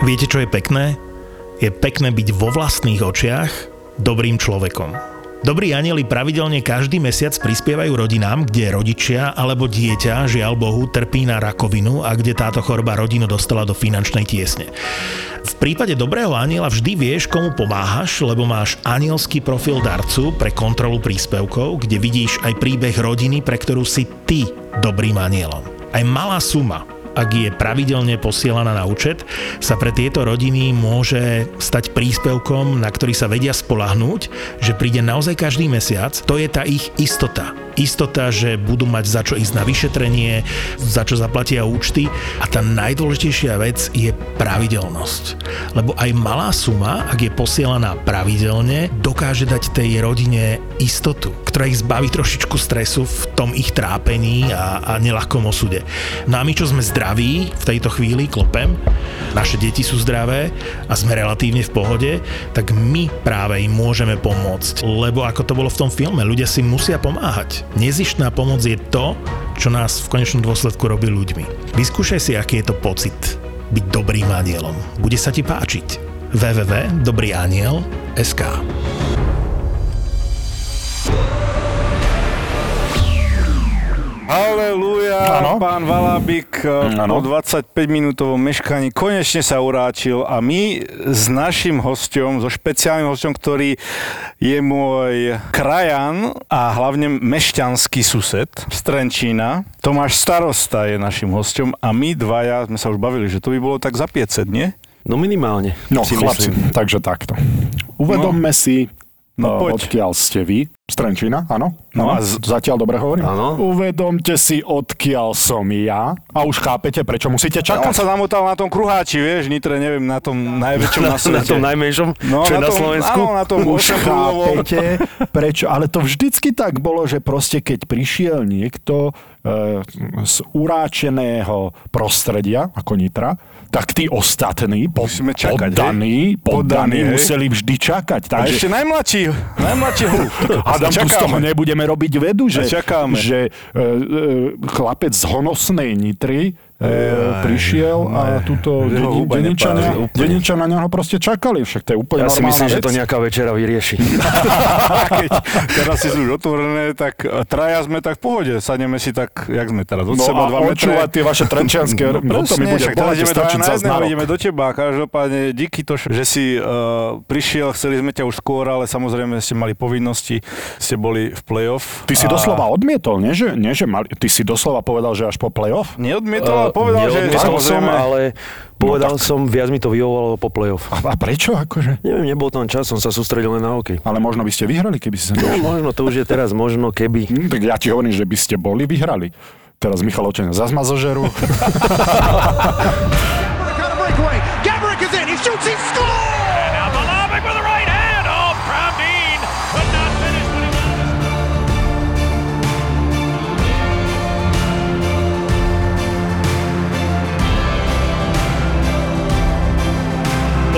Viete, čo je pekné? Je pekné byť vo vlastných očiach dobrým človekom. Dobrí anjeli pravidelne každý mesiac prispievajú rodinám, kde rodičia alebo dieťa, žiaľ Bohu, trpí na rakovinu a kde táto choroba rodinu dostala do finančnej tiesne. V prípade dobrého anjela vždy vieš, komu pomáhaš, lebo máš anjelský profil darcu pre kontrolu príspevkov, kde vidíš aj príbeh rodiny, pre ktorú si ty dobrým anjelom. Aj malá suma, ak je pravidelne posielaná na účet, sa pre tieto rodiny môže stať príspevkom, na ktorý sa vedia spoľahnúť, že príde naozaj každý mesiac. To je tá ich istota. Istota, že budú mať za čo ísť na vyšetrenie, za čo zaplatia účty. A tá najdôležitejšia vec je pravidelnosť. Lebo aj malá suma, ak je posielaná pravidelne, dokáže dať tej rodine istotu, ktorá ich zbaví trošičku stresu v tom ich trápení a nelahkom osude. No a my, čo sme zdraví v tejto chvíli, klopem, naše deti sú zdravé a sme relatívne v pohode, tak my práve im môžeme pomôcť. Lebo ako to bolo v tom filme, ľudia si musia pomáhať. Nezištná pomoc je to, čo nás v konečnom dôsledku robí ľuďmi. Vyskúšaj si, aký je to pocit byť dobrým anjelom. Bude sa ti páčiť. www.dobryanjel.sk Halelúja, pán Valábik po 25-minútovom meškaní konečne sa uráčil a my s našim hosťom, so špeciálnym hosťom, ktorý je môj krajan a hlavne mešťanský sused z Trenčína, Tomáš Starosta je našim hosťom a my dvaja sme sa už bavili, že to by bolo tak za 500, nie? No minimálne. No chlapci, takže takto. Uvedomme si... No, odkiaľ ste vy? Z Trenčína, áno? No a zatiaľ dobre hovorím? Áno. Uvedomte si, odkiaľ som ja a už chápete, prečo musíte čakať. On sa zamotal na tom kruháči, vieš, Nitre, neviem, na tom najväčšom na svete. Na tom najmenšom, no, čo na je na Slovensku. Áno, na tom už chápete, prečo. Ale to vždycky tak bolo, že proste keď prišiel niekto z uráčeného prostredia, ako Nitra, tak tí ostatní, poddaní museli vždy čakať. Takže... A ešte najmladší húf. Adam, tu z toho nebudeme robiť vedu, že chlapec z honosnej Nitry prišiel a túto dedinča na neho proste čakali. Však to je úplne normálna vec. Ja si myslím, že to nejaká večera vyrieši. Keď teraz si už otvorené, tak traja sme tak v pohode. Sadneme si tak, jak sme teraz od seba 2 metre. No a počúvať tie vaše trenčianske... No to mi bude v pohode stačiť za znárok. Ideme do teba. Každopádne, díky to, že si prišiel. Chceli sme ťa už skôr, ale samozrejme ste mali povinnosti. Ste boli v play-off. Ty si doslova odmietol, nie? Ty si doslova povedal, že až po play-off? Neodmietol. Povedal, že som, ale povedal som, viac mi to vyhovovalo po play-off. A prečo akože? Neviem, nebol tam čas, som sa sústredil len na hokej. Ale možno by ste vyhrali, keby ste sa došli. Možno, to už je teraz, možno keby. Tak ja ti hovorím, že by ste boli vyhrali. Teraz Michal Oteňa zas ma zožerú.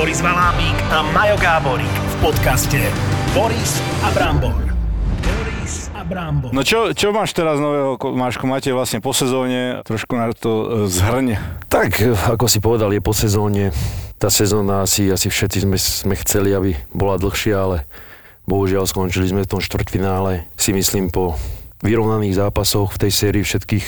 Boris Valábik a Majo Gáborík v podcaste Boris a Brambor. No čo máš teraz nového, Máško? Máte vlastne po sezóne, trošku na to zhrň. Tak, ako si povedal, je po sezóne. Tá sezóna asi všetci sme chceli, aby bola dlhšia, ale bohužiaľ skončili sme v tom štvrtfinále. Si myslím, po vyrovnaných zápasoch v tej sérii všetkých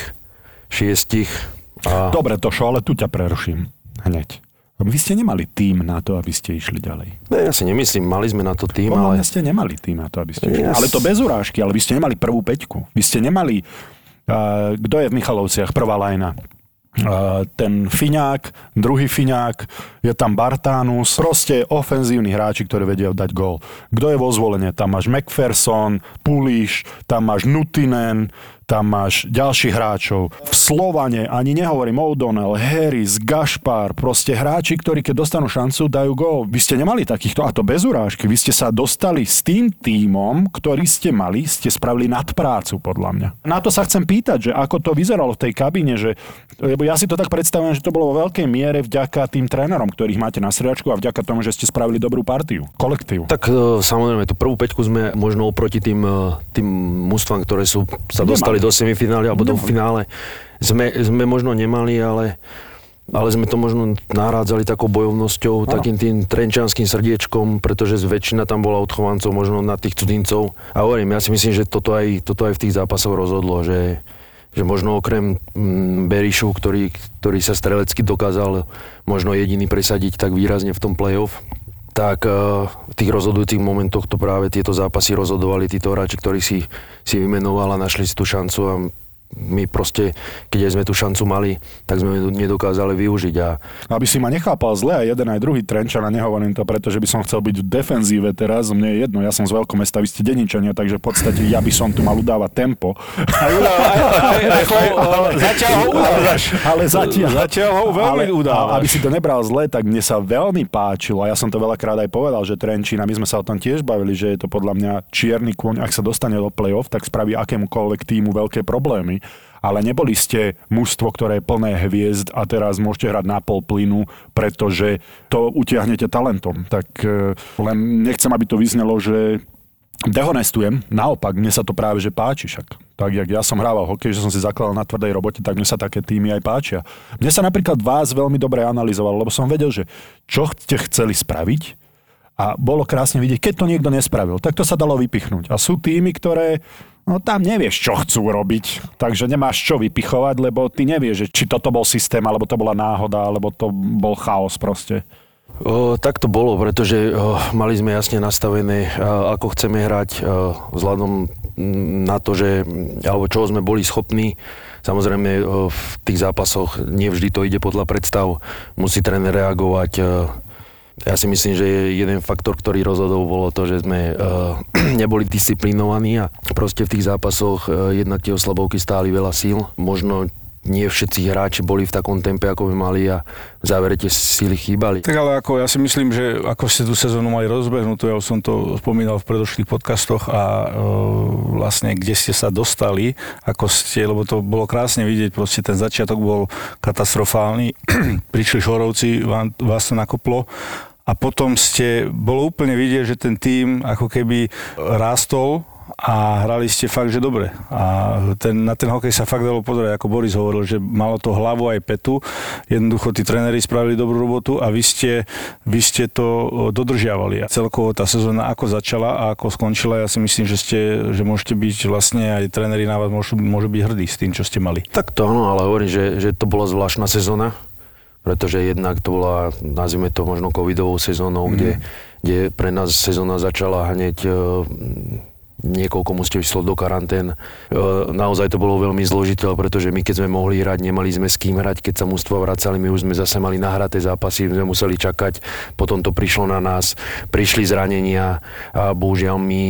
6. A... Dobre, Tošo, ale tu ťa preruším hneď. Vy ste nemali tým na to, aby ste išli ďalej. Ne, ja si nemyslím, mali sme na to tým, ale... ste nemali tým na to, aby ste išli. Ale to bez urážky, ale vy ste nemali prvú päťku. Vy ste nemali... kto je v Michalovciach? Prvá lajna. Ten Fiňák, druhý Fiňák, je tam Bartánus. Proste ofenzívni hráči, ktorí vedia dať gól. Kto je vo Zvolene? Tam máš McPherson, Puliš, tam máš Nutinen... Tam máš ďalších hráčov. V Slovane, ani nehovorím, O'Donnell, Harris, Gašpar, proste hráči, ktorí keď dostanú šancu, dajú gól. Vy ste nemali takýchto, a to bez urážky. Vy ste sa dostali s tým tímom, ktorý ste mali, ste spravili nadprácu, podľa mňa. Na to sa chcem pýtať, že ako to vyzeralo v tej kabíne, že, lebo ja si to tak predstavujem, že to bolo vo veľkej miere vďaka tým trénerom, ktorých máte na srdiačku a vďaka tomu, že ste spravili dobrú partiu, kolektív. Tak samozrejme, tú prvú päťku sme možno oproti tým mužstvám, ktoré sú sa dostali do semifinále alebo do finále. Sme možno nemali, ale ale sme to možno nahrádzali takou bojovnosťou, takým tým trenčanským srdiečkom, pretože väčšina tam bola odchovancov, možno na tých cudzincov. A hovorím, ja si myslím, že toto aj v tých zápasoch rozhodlo, že možno okrem Beríšu, ktorý sa strelecky dokázal možno jediný presadiť tak výrazne v tom play-off, tak v tých rozhodujúcich momentoch to práve tieto zápasy rozhodovali títo hráči, ktorí si vymenoval a našli si tú šancu a my proste, keď aj sme tú šancu mali, tak sme ju nedokázali využiť. Aby si ma nechápal zle aj jeden aj druhý Trenčan, a nehovorím to, pretože by som chcel byť v defenzíve teraz, mne je jedno, ja som z veľkomesta, vy ste Deničania, takže v podstate ja by som tu mal udávať tempo. Ale zatiaľ ho veľmi udávaš. Aby si to nebral zle, tak mne sa veľmi páčilo, a ja som to veľakrát aj povedal, že Trenčín, a my sme sa o tom tiež bavili, že je to podľa mňa čierny kôň, ak sa dostane do play-off, tak spraví akémukoľvek týmu veľké problémy. Ale neboli ste mužstvo, ktoré je plné hviezd a teraz môžete hrať na pol plynu, pretože to utiahnete talentom. Tak len nechcem, aby to vyznelo, že dehonestujem. Naopak, mne sa to práve že páči však. Tak, jak ja som hrával hokej, že som si zakladal na tvrdej robote, tak mne sa také týmy aj páčia. Mne sa napríklad vás veľmi dobre analyzovalo, lebo som vedel, že čo ste chceli spraviť, a bolo krásne vidieť, keď to niekto nespravil, tak to sa dalo vypichnúť. A sú týmy, ktoré, no tam nevieš, čo chcú robiť, takže nemáš čo vypichovať, lebo ty nevieš, či toto bol systém, alebo to bola náhoda, alebo to bol chaos proste. Tak to bolo, pretože mali sme jasne nastavené, ako chceme hrať, vzhľadom na to, že, alebo čoho sme boli schopní. Samozrejme, v tých zápasoch nevždy to ide podľa predstav, musí tréner reagovať. Ja si myslím, že jeden faktor, ktorý rozhodol, bolo to, že sme neboli disciplinovaní a proste v tých zápasoch jednak tie oslabovky stáli veľa síl. Možno nie všetci hráči boli v takom tempe, ako by mali, a v závere tie síly chýbali. Tak ale ako, ja si myslím, že ako ste tú sezónu mali rozbehnutú, ja som to spomínal v predošlých podcastoch a vlastne, kde ste sa dostali, ako ste, lebo to bolo krásne vidieť, proste ten začiatok bol katastrofálny, prišli Šorovci, vás to nakoplo. A potom bolo úplne vidieť, že ten tím ako keby rástol, a hrali ste fakt, že dobre. A na ten hokej sa fakt dalo pozerať, ako Boris hovoril, že malo to hlavu aj petu. Jednoducho tí tréneri spravili dobrú robotu a vy ste to dodržiavali. A celkovo tá sezóna ako začala a ako skončila, ja si myslím, že môžete byť vlastne aj tréneri na vás môžu byť hrdí s tým, čo ste mali. Tak to áno, ale hovorím, že to bola zvláštna sezóna, pretože jednak to bola, nazvime to možno covidovou sezónou, kde pre nás sezóna začala hneď niekoľko musíte vyslať do karantén. Naozaj to bolo veľmi zložité, pretože my keď sme mohli hrať, nemali sme s kým hrať, keď sa mužstva vracali, my už sme zase mali nahraté zápasy, sme museli čakať, potom to prišlo na nás, prišli zranenia a bohužiaľ my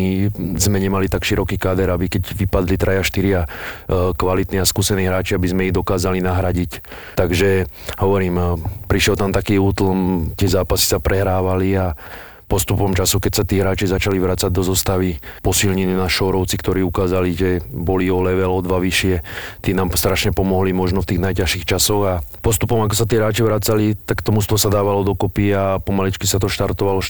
sme nemali tak široký káder, aby keď vypadli 3-4 kvalitní a skúsení hráči, aby sme ich dokázali nahradiť. Takže hovorím, prišiel tam taký útlm, tie zápasy sa prehrávali a postupom času, keď sa tí hráči začali vracať do zostavy, posilnili na Šórovci, ktorí ukázali, že boli o level, o 2 vyššie. Tí nám strašne pomohli možno v tých najťažších časoch a postupom, ako sa tí hráči vracali, tak to mužstvo sa dávalo dokopy a pomaličky sa to štartovalo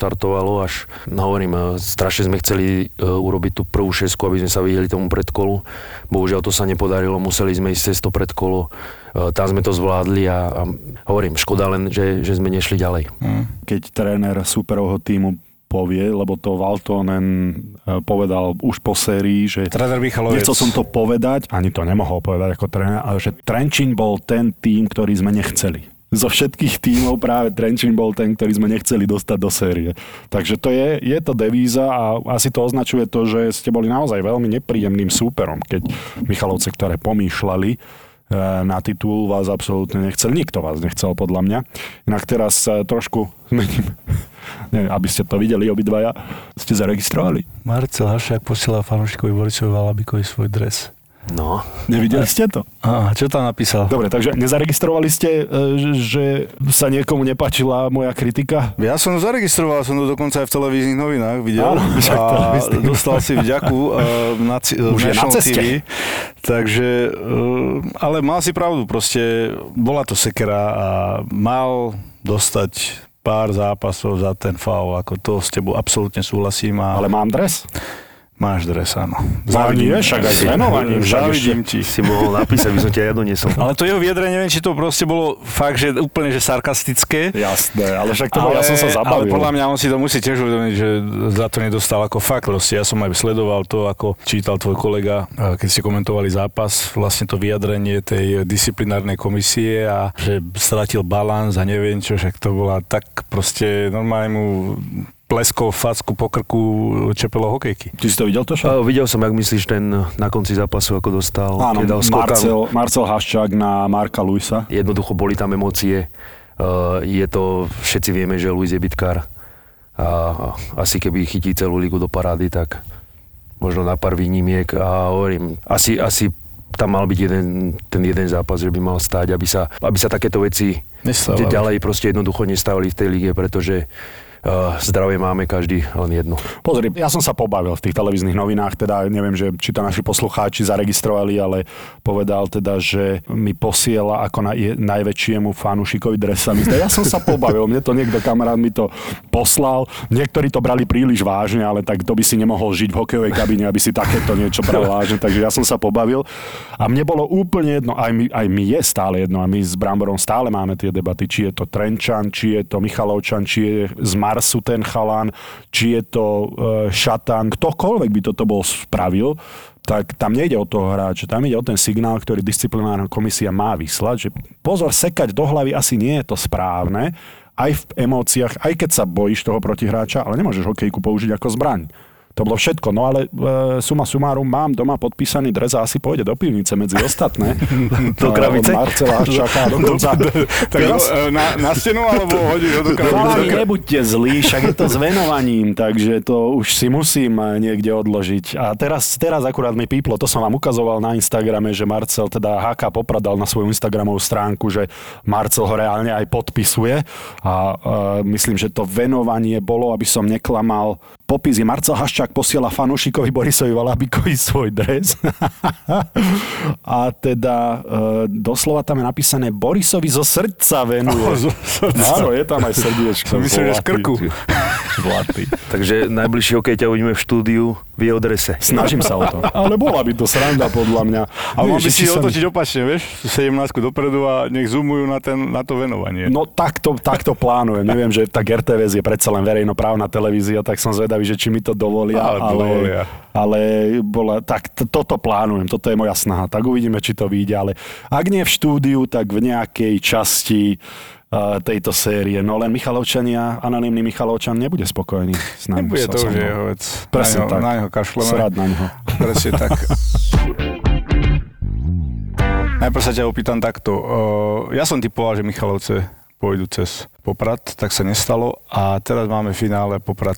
až, hovorím, strašne sme chceli urobiť tú prvú šesku, aby sme sa vyhli tomu predkolu. Bohužiaľ to sa nepodarilo, museli sme ísť cez to predkolo. Tam sme to zvládli a hovorím, škoda len, že sme nešli ďalej. Keď tréner súperovho týmu povie, lebo to Valtonen povedal už po sérii, že nechcel som to povedať, ani to nemohol povedať ako tréner, ale že Trenčín bol ten tým, ktorý sme nechceli. Zo všetkých tímov práve Trenčín bol ten, ktorý sme nechceli dostať do série. Takže to je to devíza a asi to označuje to, že ste boli naozaj veľmi nepríjemným súperom, keď Michalovce, ktoré pomýšľali na titul, vás absolútne nechcel. Nikto vás nechcel, podľa mňa. Inak teraz trošku zmením. Neviem, aby ste to videli obidvaja. Ste zaregistrovali? Marcel Haščák posielal fanúšikovi Borisovi Valábikovi svoj dres. No. Nevideli ste to? Á, čo tam napísal? Dobre, takže nezaregistrovali ste, že sa niekomu nepáčila moja kritika? Ja som to zaregistroval, som to dokonca aj v televíznych novinách videl. Áno, a dostal si vďaku na National TV. Takže, ale mal si pravdu, proste bola to sekera a mal dostať pár zápasov za ten faul, ako to s tebou absolútne súhlasím. Ale mám dres? Máš dres, áno. Závidím, však aj trénovaním. Závidím ti. Si mohol napísať, by som ťa ja doniesol. Ale to jeho viedre, neviem, či to proste bolo fakt, že úplne že sarkastické. Jasné, ale však to bolo, ja som sa zabavil. Ale podľa mňa on si to musí tiež uvedomiť, že za to nedostal ako fakt. Ja som aj sledoval to, ako čítal tvoj kolega, keď ste komentovali zápas, vlastne to vyjadrenie tej disciplinárnej komisie a že stratil balans a neviem čo, však to bola tak proste normálne mu... Leskov, facku, po krku, čepelo hokejky. Ty si to videl, Toša? Videl som, jak myslíš, ten na konci zápasu, ako dostal. Áno, Marcel Haščák na Marka Luisa. Jednoducho boli tam emócie. Je to, všetci vieme, že Luis je bitkár. A asi keby chytí celú ligu do parády, tak možno na pár výnimiek. A hovorím, asi tam mal byť ten jeden zápas, že by mal stáť, aby sa takéto veci nestávali. Ďalej proste jednoducho nestávali v tej lige, pretože zdravie máme každý len jedno. Pozri, ja som sa pobavil v tých televíznych novinách, teda neviem, že či to naši poslucháči zaregistrovali, ale povedal teda, že mi posiela ako najväčšiemu fanúšikovi dresami. Ja som sa pobavil, mne to niekto, kamarát mi to poslal, niektorí to brali príliš vážne, ale tak to by si nemohol žiť v hokejovej kabine, aby si takéto niečo bral vážne, takže ja som sa pobavil a mne bolo úplne jedno, aj mi je stále jedno a my s Bramborom stále máme tie debaty, či je to Trenčan, či je to Michalovčan, či je sú ten chalán, či je to šatan, ktokoľvek by toto bol spravil, tak tam nejde o toho hráča, tam ide o ten signál, ktorý disciplinárna komisia má vyslať, že pozor, sekať do hlavy asi nie je to správne, aj v emóciách, aj keď sa bojíš toho protihráča, ale nemôžeš hokejku použiť ako zbraň. To bolo všetko, no ale suma sumárum, mám doma podpísaný dres a asi pôjde do pivnice medzi ostatné. Do krabice? Marcela Haščáka dokonca. Tak na stenu alebo hodíš ho do krabice? No, nebuďte zlí, však je to s venovaním, takže to už si musím niekde odložiť. A teraz akurát mi píplo, to som vám ukazoval na Instagrame, že Marcel, teda HK popradal na svoju Instagramovú stránku, že Marcel ho reálne aj podpisuje a myslím, že to venovanie bolo, aby som neklamal. Popis je: Marcel Haščák posiela fanúšikovi Borisovi Valábikovi svoj dres. A teda doslova tam je napísané: Borisovi zo srdca venuje. Áno, je tam aj srdiečko. Myslím, že z krku. Zlatý. Takže najbližšie hokej ťa uvidíme v štúdiu v jeho drese. Snažím sa o to. Ale bola by to sranda podľa mňa. A mal by si otočiť opačne, vieš? 17 dopredu a nech zoomujú na to venovanie. No takto plánujem. Neviem, že tá RTVS je predsa len verejnoprávna televízia, tak som zvedavý, že či mi to dovolia, ale bola, tak toto plánujem, toto je moja snaha, tak uvidíme, či to vyjde, ale ak nie v štúdiu, tak v nejakej časti tejto série, no len Michalovčania, anonymný Michalovčan nebude spokojný s nami. Nebude to už jeho vec, na jeho kašľame. Srad na neho. Presne tak. Najprv sa ťa opýtam takto, ja som typoval, že Michalovce pôjdu cez Poprad, tak sa nestalo a teraz máme finále Poprad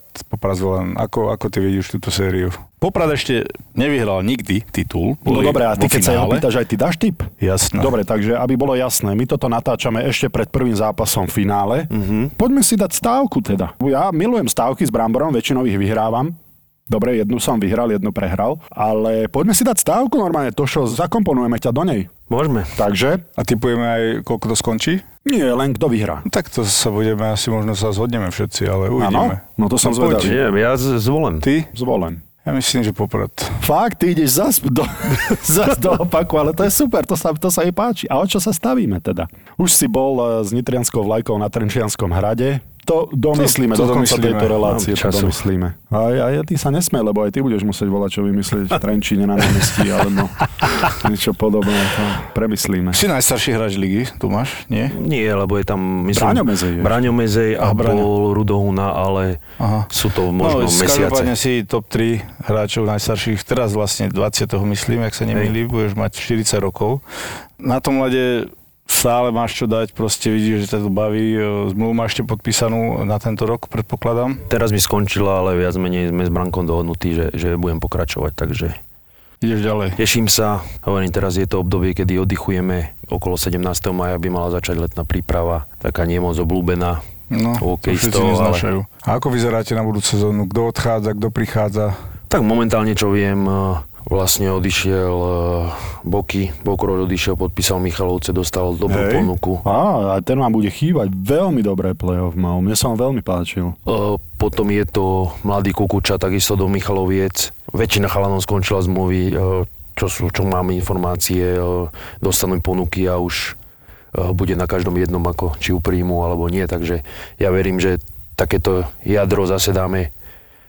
Zvolen. Ako ty vidíš túto sériu? Poprad ešte nevyhral nikdy titul. No dobre, a ty keď sa ho pýtaš, aj ty dáš tip? Jasné. Dobre, takže aby bolo jasné, my toto natáčame ešte pred prvým zápasom v finále. Mm-hmm. Poďme si dať stávku teda. Ja milujem stávky s Bramborom, väčšinou ich vyhrávam. Dobre, jednu som vyhral, jednu prehral, ale poďme si dať stávku normálne, to čo zakomponujeme ťa do nej. Môžeme. Takže? A tipujeme aj, koľko to skončí? Nie, len kto vyhrá. Tak to sa budeme, asi možno sa zhodneme všetci, ale uvidíme. Áno? No to som zvedavý. Ja zvolím. Ty? Zvolím. Ja myslím, že Poprad. Fakt, ty ideš zas do opaku, ale to je super, to sa jej páči. A o čo sa stavíme teda? Už si bol s nitrianskou vlajkou na Trenčianskom hrade. To domyslíme, dokonca tejto relácie to domyslíme. A ty sa nesmej, lebo aj ty budeš musieť volať, čo vymyslieť v Trenčíne na námestí, alebo niečo podobné. To premyslíme. Si najstarší hráč ligy, Tomáš, nie? Nie, lebo je tam, myslím, Braňomezej a bol Rudohuna, ale aha, sú to možno mesiace. Každopádne si top 3 hráčov najstarších, teraz vlastne 20. myslím, ak sa nemýlim, budeš mať 40 rokov. Na tom mlade stále máš čo dať, proste vidíš, že ťa to baví. Zmluvu máš ešte podpísanú na tento rok, predpokladám? Teraz mi skončila, ale viac menej sme s Brankom dohodnutí, že budem pokračovať, takže... Ideš ďalej. Teším sa. Hovorím, teraz je to obdobie, kedy oddychujeme. Okolo 17. maja by mala začať letná príprava, taká nie moc obľúbená. No, okay, to všetci neznašajú. Ale... A ako vyzeráte na budúcu sezónu? Kto odchádza, kto prichádza? Tak momentálne, čo viem... Vlastne odišiel Boki Bokoroš odišiel, podpísal Michalovce, dostal dobrú ponuku. A ten vám bude chýbať, veľmi dobré playoff mal, mne sa vám veľmi páčil. Potom je to mladý Kukuča, takisto do Michaloviec. väčšina chalanov skončila zmluvy, čo máme informácie, dostanú ponuky a už bude na každom jednom, ako či ju príjmu alebo nie. Takže ja verím, že takéto jadro zase dáme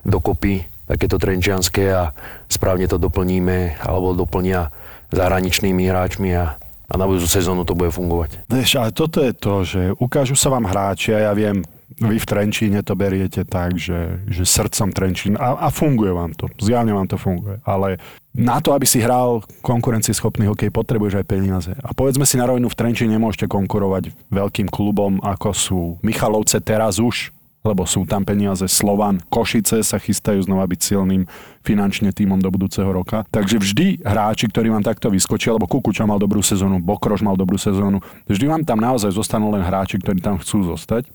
dokopy, takéto trenčianske, a správne to doplníme alebo doplnia zahraničnými hráčmi a na budúcu sezónu to bude fungovať. Vieš, ale toto je to, že ukážu sa vám hráči a ja viem, vy v Trenčíne to beriete tak, že srdcom Trenčín a funguje vám to. Zjavne vám to funguje. Ale na to, aby si hral konkurencieschopný hokej, potrebuješ aj peniaze. A povedzme si na rovinu, v Trenčíne nemôžete konkurovať veľkým klubom, ako sú Michalovce teraz už, lebo sú tam peniaze. Slovan, Košice sa chystajú znova byť silným finančne tímom do budúceho roka. Takže vždy hráči, ktorí vám takto vyskočia, lebo Kukuča mal dobrú sezónu, Bokoroš mal dobrú sezónu, vždy vám tam naozaj zostanú len hráči, ktorí tam chcú zostať.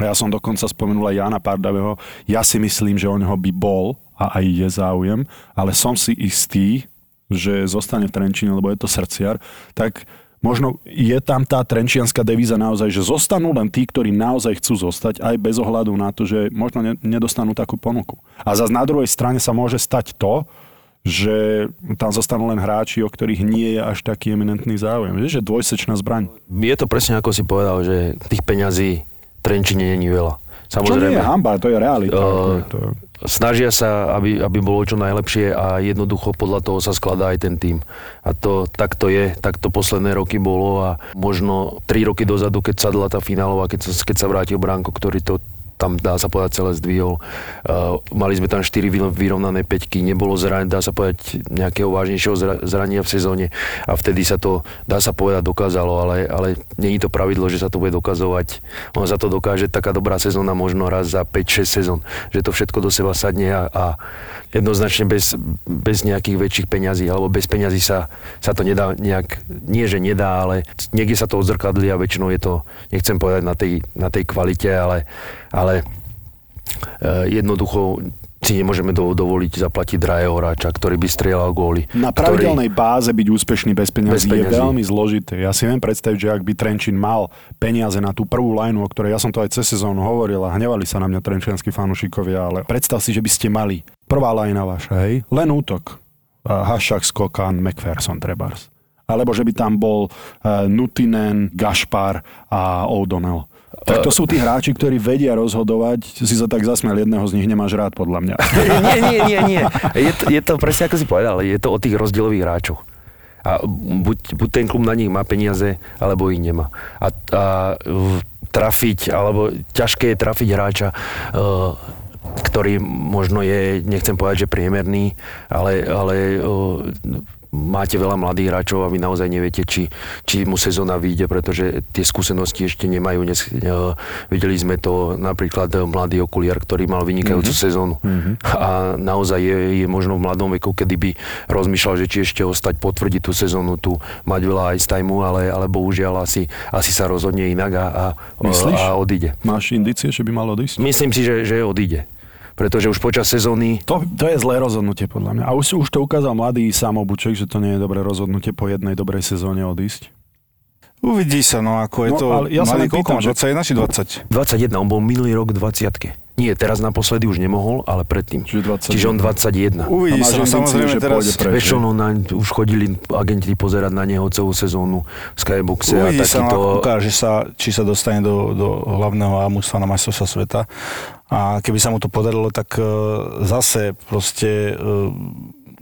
Ja som dokonca spomenul aj Jana Pardaveho. Ja si myslím, že o neho by bol a aj je záujem, ale som si istý, že zostane v Trenčíne, lebo je to srdciar. Tak možno je tam tá trenčianska devíza naozaj, že zostanú len tí, ktorí naozaj chcú zostať, aj bez ohľadu na to, že možno nedostanú takú ponuku. A zase na druhej strane sa môže stať to, že tam zostanú len hráči, o ktorých nie je až taký eminentný záujem. Vieš, že dvojsečná zbraň. Je to presne, ako si povedal, že tých peňazí Trenčíne není veľa. Samozrejme, čo nie je hanba, to je realita. Snažia sa, aby bolo čo najlepšie a jednoducho podľa toho sa skladá aj ten tým. A to takto je, takto posledné roky bolo a možno 3 roky dozadu, keď sadla tá finálová, keď sa vrátil Branko, ktorý to tam, dá sa povedať, celé zdvihol. Mali sme tam 4 vyrovnané päťky, nebolo zranenia, dá sa povedať, nejakého vážnejšieho zranenia v sezóne a vtedy sa to, dá sa povedať, dokázalo, ale nie je to pravidlo, že sa to bude dokazovať. Ono sa to dokáže, taká dobrá sezóna možno raz za 5-6 sezón, že to všetko do seba sadne a jednoznačne bez nejakých väčších peňazí alebo bez peňazí sa to nedá nejak, nie že nedá, ale niekde sa to odzrkadlí a väčšinou je to, nechcem povedať na tej kvalite, ale jednoducho si nemôžeme dovoliť zaplatiť drahého hráča, ktorý by strieľal góly. Na pravidelnej báze byť úspešný bez peňazí je veľmi zložité. Ja si viem predstaviť, že ak by Trenčín mal peniaze na tú prvú lajnu, o ktorej ja som to aj cez sezónu hovoril a hnevali sa na mňa trenčianski fanúšikovia, ale predstav si, že by ste mali prvá lajna vaša, hej? Len útok. Haščák, Skokan, McPherson, trebárs. Alebo že by tam bol Nutinen, Gašpar a O'Donnell. Tak to sú tí hráči, ktorí vedia rozhodovať. Si sa tak zasmial, jedného z nich nemáš rád, podľa mňa. Nie. Je to presne, ako si povedal, je to o tých rozdielových hráčoch. A buď ten klub na nich má peniaze, alebo ich nemá. A trafiť, alebo ťažké je trafiť hráča, ktorý možno je, nechcem povedať, že priemerný, ale máte veľa mladých hráčov a vy naozaj neviete, či mu sezóna vyjde, pretože tie skúsenosti ešte nemajú. Videli sme to napríklad mladý Okuliár, ktorý mal vynikajúcu sezónu. Mm-hmm. A naozaj je možno v mladom veku, kedy by rozmýšľal, že či ešte ostať, potvrdiť tú sezónu, tu mať veľa ice timeu, ale bohužiaľ asi sa rozhodne inak a odíde. Máš indície, že by mal odísť? Myslím si, že odíde. Pretože už počas sezóny... To je zlé rozhodnutie, podľa mňa. A už to ukázal mladý Samobuček, že to nie je dobré rozhodnutie po jednej dobrej sezóne odísť. Uvidí sa, no ako je to... Ale ja sa nepýtam, že... 21, či 20? 21, on bol minulý rok 20-ke. Nie, teraz naposledy už nemohol, ale predtým. Čiže on 21. Uvidí sa, samozrejme teraz... Vieš čo, no, už chodili agenti pozerať na neho celú sezónu v Skyboxe. Uvidí a sa, no, ukáže sa, či sa dostane do hlavného mužstva na majstrovstvá sveta. A keby sa mu to podarilo, tak zase proste...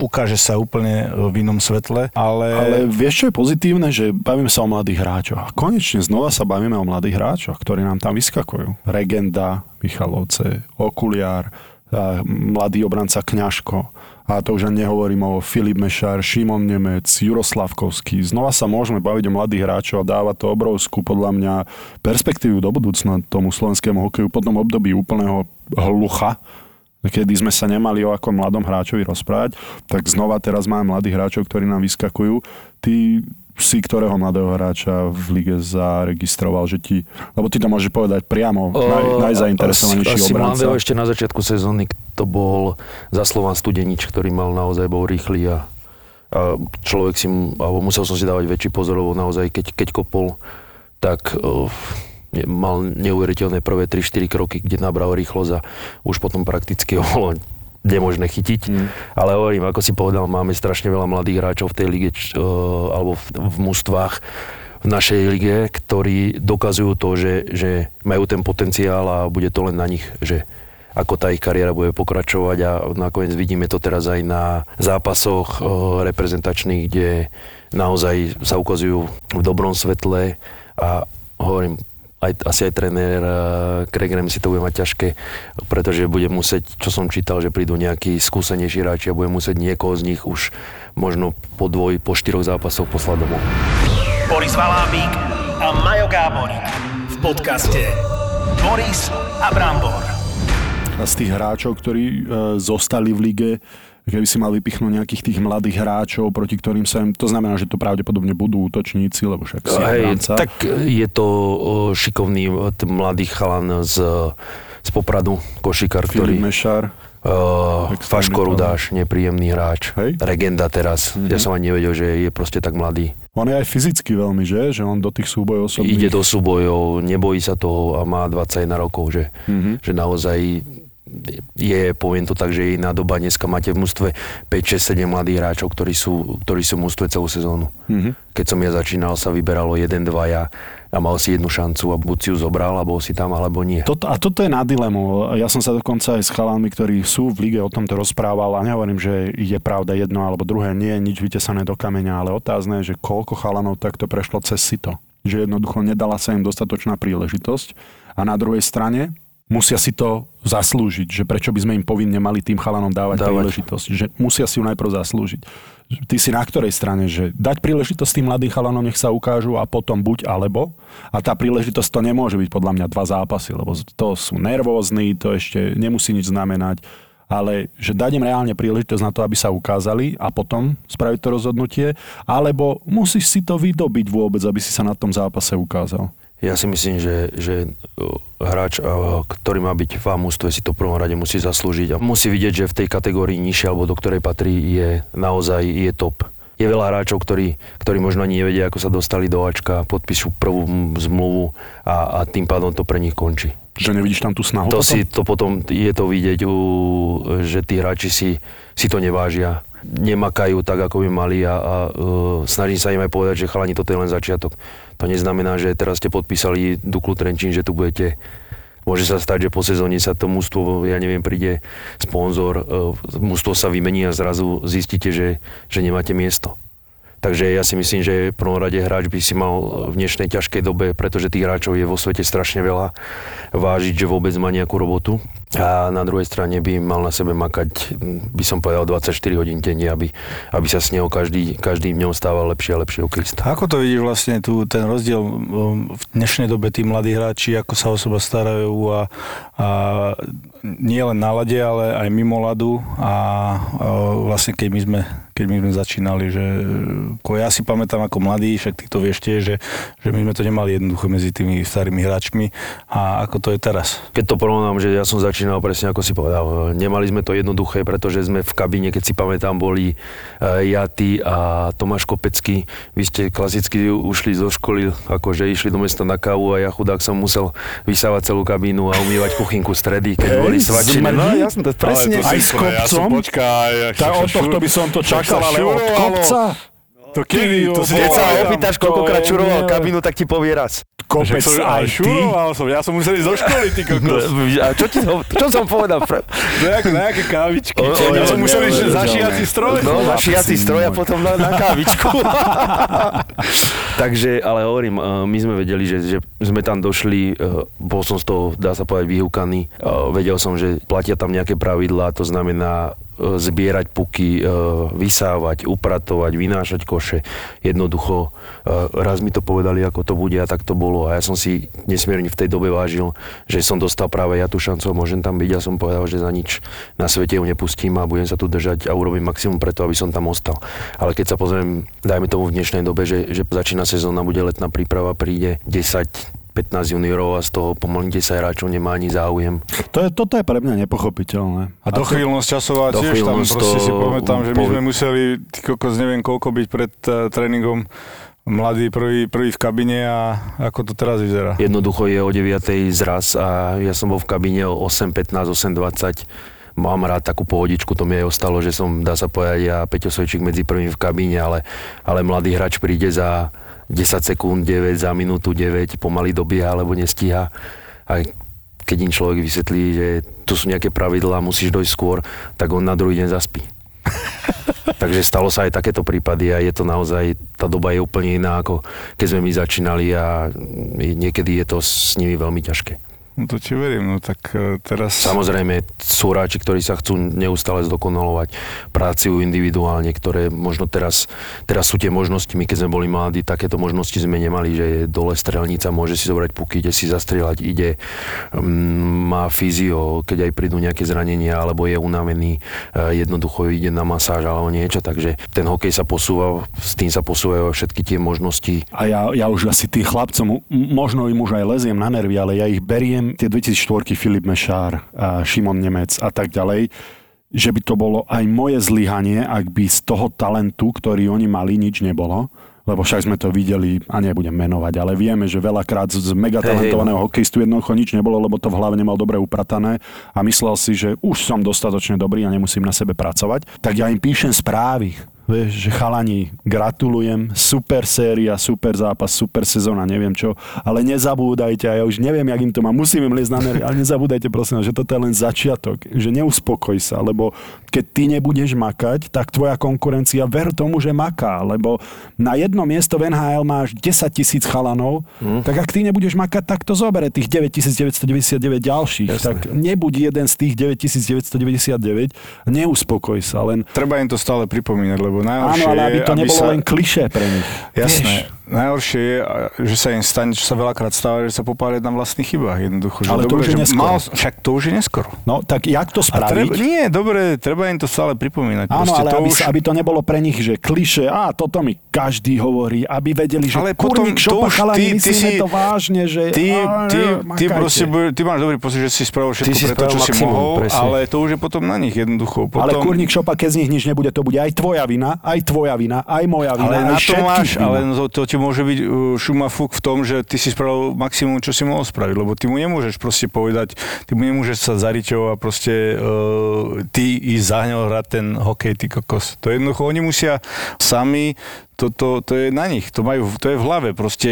ukáže sa úplne v inom svetle, ale vieš, čo je pozitívne, že bavíme sa o mladých hráčoch. A konečne znova sa bavíme o mladých hráčoch, ktorí nám tam vyskakujú. Regenda, Michalovce, Okuliár, mladý obranca Kňažko. A to už ani nehovorím o Filip Mešár, Šimon Nemec, Juroslavkovský. Znova sa môžeme baviť o mladých hráčov a dáva to obrovskú, podľa mňa, perspektívu do budúcna tomu slovenskému hokeju po tom období úplného hlucha, kedy sme sa nemali o akom mladom hráčovi rozprávať, tak znova teraz máme mladých hráčov, ktorí nám vyskakujú. Ty si ktorého mladého hráča v lige zaregistroval, že ti... Lebo ty to môžeš povedať priamo, najzainteresovanejší obranca. Asi mladého ešte na začiatku sezóny, to bol za Slovan Studenič, ktorý mal naozaj, bol rýchly a človek si... Alebo musel som si dávať väčší pozor, lebo naozaj, keď kopol, tak... mal neuveriteľné prvé 3-4 kroky, kde nabral rýchlosť a už potom prakticky nemožné chytiť. Ale hovorím, ako si povedal, máme strašne veľa mladých hráčov v tej lige, alebo v mužstvách v našej lige, ktorí dokazujú to, že majú ten potenciál a bude to len na nich, že ako tá ich kariéra bude pokračovať a nakoniec vidíme to teraz aj na zápasoch reprezentačných, kde naozaj sa ukazujú v dobrom svetle a hovorím, asi aj trenér Craig Ramsey si to bude mať ťažké, pretože bude musieť, čo som čítal, že prídu nejakí skúsenejší hráči a bude musieť niekoho z nich už možno po 4 zápasoch poslať domov. Boris Valábik a Majo Gáborík v podcaste Boris a Brambor. A z tých hráčov, ktorí zostali v lige, keby si mal vypichnúť nejakých tých mladých hráčov, proti ktorým sa im... To znamená, že to pravdepodobne budú útočníci, lebo však si hranca. Tak je to šikovný mladý chalan z Popradu, košikár, ktorý... Filip Mešár. Faškoru dáš, nepríjemný hráč. Hej? Regenda teraz. Ja som ani nevedel, že je proste tak mladý. On je aj fyzicky veľmi, že? Že on do tých súbojov osobných... Ide do súbojov, nebojí sa toho a má 21 rokov, že, že naozaj... je, poviem to tak, že iná doba. Dneska máte v mužstve 5, 6, 7 mladých hráčov, ktorí sú v mužstve celú sezónu. Keď som ja začínal, sa vyberalo 1, 2 a mal si jednu šancu a buď si ju zobral, alebo si tam, alebo nie. Toto je na dilemu. Ja som sa dokonca aj s chalánmi, ktorí sú v lige, o tomto rozprával a nehovorím, že je pravda jedno alebo druhé. Nie je nič vytesané do kameňa, ale otázne je, že koľko chalanov takto prešlo cez sito. Že jednoducho nedala sa im dostatočná príležitosť a na druhej strane musia si to zaslúžiť, že prečo by sme im povinne mali tým chalanom dávať príležitosť, že musia si ju najprv zaslúžiť. Ty si na ktorej strane, že dať príležitosť tým mladým chalanom, nech sa ukážu a potom buď alebo. A tá príležitosť to nemôže byť podľa mňa 2 zápasy, lebo to sú nervózni, to ešte nemusí nič znamenať, ale že dať im reálne príležitosť na to, aby sa ukázali a potom spraviť to rozhodnutie, alebo musíš si to vydobiť vôbec, aby si sa na tom zápase ukázal. Ja si myslím, že hráč, ktorý má byť v mužstve, si to v prvom rade musí zaslúžiť a musí vidieť, že v tej kategórii nižšie, alebo do ktorej patrí, je naozaj je top. Je veľa hráčov, ktorí možno ani nevedia, ako sa dostali do Ačka, podpíšu prvú zmluvu a tým pádom to pre nich končí. Že nevidíš tam tú snahu? Potom je to vidieť, že tí hráči si to nevážia. Nemakajú tak, ako by mali a snažím sa im aj povedať, že chalani, toto je len začiatok. To neznamená, že teraz ste podpísali Duklu Trenčín, že tu budete. Môže sa stať, že po sezóne sa to mužstvo, ja neviem, príde sponzor, mužstvo sa vymení a zrazu zistíte, že nemáte miesto. Takže ja si myslím, že v prvom rade hráč by si mal v dnešnej ťažkej dobe, pretože tých hráčov je vo svete strašne veľa, vážiť, že vôbec má nejakú robotu. A na druhej strane by mal na sebe makať, by som povedal, 24 hodín denne, aby sa s neho každým dňom stával lepšie a lepšie okrist. Ako to vidíš vlastne tu ten rozdiel v dnešnej dobe tí mladí hráči, ako sa o seba starajú a nie len na lade, ale aj mimo ladu a vlastne keď my sme začínali, že ja si pamätám ako mladý, však ty to vieš tiež, že my sme to nemali jednoduché medzi tými starými hráčmi a ako to je teraz. Keď to porovnám, že ja som začínal presne ako si povedal. Nemali sme to jednoduché, pretože sme v kabíne, keď si pamätám, boli ja, ty a Tomáš Kopecký. Vy ste klasicky ušli zo školy, akože išli do mesta na kávu a ja chudák som musel vysávať celú kabínu a umývať kuchynku stredy, keď boli svačiny. No, ja som to presne aj s kopcom. Od tohto by som to čakal, ale od kopca. To keby, to si keď sa opýtaš, koľkokrát šuroval kabínu, tak ti povie raz. Kopec aj ty? Ja som musel ísť do školy, ty kokos. A čo som povedal? Na jaké kávičky? Ja som musel ísť za šiací stroj. No, za šiací stroj a potom na kávičku. Takže, ale hovorím, my sme vedeli, že sme tam došli, bol som z toho, dá sa povedať, vyhúkaný. Vedel som, že platia tam nejaké pravidlá, to znamená zbierať puky, vysávať, upratovať, vynášať koše. Jednoducho, raz mi to povedali, ako to bude a tak to bolo. A ja som si nesmierne v tej dobe vážil, že som dostal práve ja tú šancu a môžem tam byť. Ja som povedal, že za nič na svete ju nepustím a budem sa tu držať a urobím maximum preto, aby som tam ostal. Ale keď sa pozriem, dajme tomu v dnešnej dobe, že začína sezóna, bude letná príprava, príde 10-15 juniorov a z toho pomaly 10 hráčov nemá ani záujem. Toto je pre mňa nepochopiteľné. A dochvíľnosť časová tiež tam proste si pamätám, že my sme museli, ty kokos, neviem koľko byť pred tréningom mladý prvý v kabine a ako to teraz vyzerá? Jednoducho je o 9:00 zraz a ja som bol v kabine o 8:15, 8:20. mám rád takú pohodičku, to mi aj ostalo, že som, dá sa povedať, ja Peťo Sojčík medzi prvým v kabíne, ale mladý hráč príde za 10 sekúnd 9, za minútu 9, pomaly dobieha alebo nestíha. A keď im človek vysvetlí, že tu sú nejaké pravidlá, musíš dojsť skôr, tak on na druhý deň zaspí. Takže stalo sa aj takéto prípady a je to naozaj, tá doba je úplne iná, ako keď sme my začínali a niekedy je to s nimi veľmi ťažké. No to ti verím, no tak teraz... Samozrejme, sú hráči, ktorí sa chcú neustále zdokonalovať, prácu individuálne, ktoré možno teraz sú tie možnosti, my keď sme boli mladí, takéto možnosti sme nemali, že je dole strelnica, môže si zobrať puky, ide si zastrieľať, ide, má fyzio, keď aj prídu nejaké zranenia, alebo je unavený, jednoducho ide na masáž alebo niečo, takže ten hokej sa posúva, s tým sa posúvajú všetky tie možnosti. A ja už asi tých chlapcom, možno im už aj leziem na nervy, ale ja ich beriem tie 2004-ky, Filip Mešár, a Šimon Nemec a tak ďalej, že by to bolo aj moje zlyhanie, ak by z toho talentu, ktorý oni mali, nič nebolo. Lebo však sme to videli, a nebudem menovať, ale vieme, že veľakrát z megatalentovaného hokejistu jednoducho nič nebolo, lebo to v hlave nemal dobre upratané a myslel si, že už som dostatočne dobrý a nemusím na sebe pracovať. Tak ja im píšem správy, že chalani, gratulujem, super séria, super zápas, super sezóna, neviem čo, ale nezabúdajte, a ja už neviem, jak im to mám, musím im liezť na nervy, ale nezabúdajte, prosím, že toto je len začiatok, že neuspokoj sa, lebo keď ty nebudeš makať, tak tvoja konkurencia, ver tomu, že maká, lebo na jedno miesto v NHL máš 10 000 chalanov, tak ak ty nebudeš makať, tak to zobere tých 9999 ďalších, jasne. Tak nebuď jeden z tých 9999, neuspokoj sa, len... Treba im to stále pripomínať, lebo najhoršie je... Áno, ale aby to nebolo len klišé pre nich. Jasné. Vieš? Najhoršie je, že sa im stane, čo sa veľakrát stáva, že sa popália na vlastných chybách. Jednoducho, že ale dobre, to už je neskoro. Však to už je neskoro. No, tak jak to spraviť? Treba im to stále pripomínať. Áno, ale aby to nebolo pre nich, že klišé, toto mi každý hovorí, aby vedeli, že ale kurník šopachala, myslíme to vážne, že... Ty máš dobrý pocit, že si spravil všetko pre to, čo si mohol, ale to už je potom na nich jednoducho. Ale kurník šopa, keď z nich nič nebude, to bude aj tvoja vina, aj moja vina, aj všetkých vina. Môže byť šumafúk v tom, že ty si spravil maximum, čo si mohol spraviť, lebo ty mu nemôžeš proste povedať, ty mu nemôžeš sa zariťovať a proste ty ísť zahňal hrať ten hokej, ty kokos. To jednoducho, oni musia sami, to je na nich, to je v hlave, proste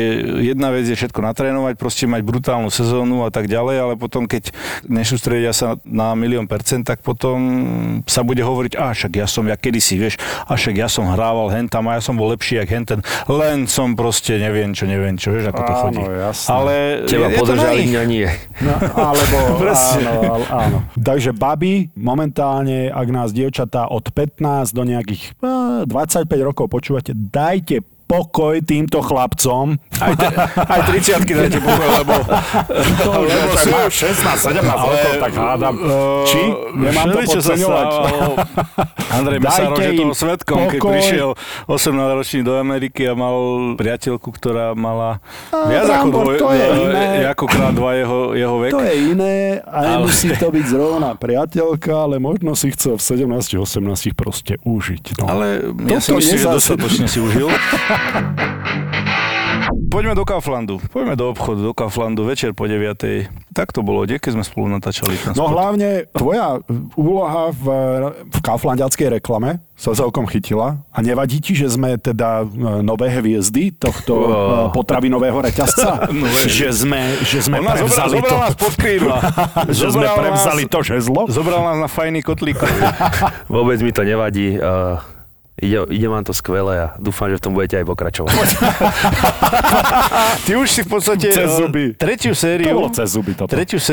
jedna vec je všetko natrénovať, proste mať brutálnu sezónu a tak ďalej, ale potom, keď nesústredia sa na 1,000,000%, tak potom sa bude hovoriť, však ja som hrával hentam a ja som bol lepší jak henten, len som proste neviem čo, vieš, ako to chodí. Áno, jasné. Ale teba podržali na nie. No, alebo, áno. Takže babi, momentálne, ak nás dievčatá od 15 do nejakých 25 rokov počúvate, dajte pokoj týmto chlapcom. Aj 30-ky dajte pokoj, lebo sú 16-17 rokov, tak hádam. Či? Nemám to podceňovať. Andrej Mesárov je toho svedkom, keď prišiel 18-ročný do Ameriky a mal priateľku, ktorá mala viac ako krát dva jeho vek. To je iné a nemusí to byť zrovna priateľka, ale možno si chcel v 17-18 proste užiť. No. Ale ja si myslím, že dostatočne si užil. Poďme do Kauflandu. Poďme do obchodu do Kauflandu večer po 9:00. Tak to bolo, keď sme spolu natáčali. No hlavne tvoja úloha v kauflandiackej reklame sa celkom chytila. A nevadí ti, že sme teda nové hviezdy tohto potravinového reťazca? že sme prevzali to. Nás pod krídla. Že sme prevzali to žezlo? Zobral nás na fajný kotlík. Vôbec mi to nevadí. Ide vám to skvelé a dúfam, že v tom budete aj pokračovať. Ty už si v podstate tretiu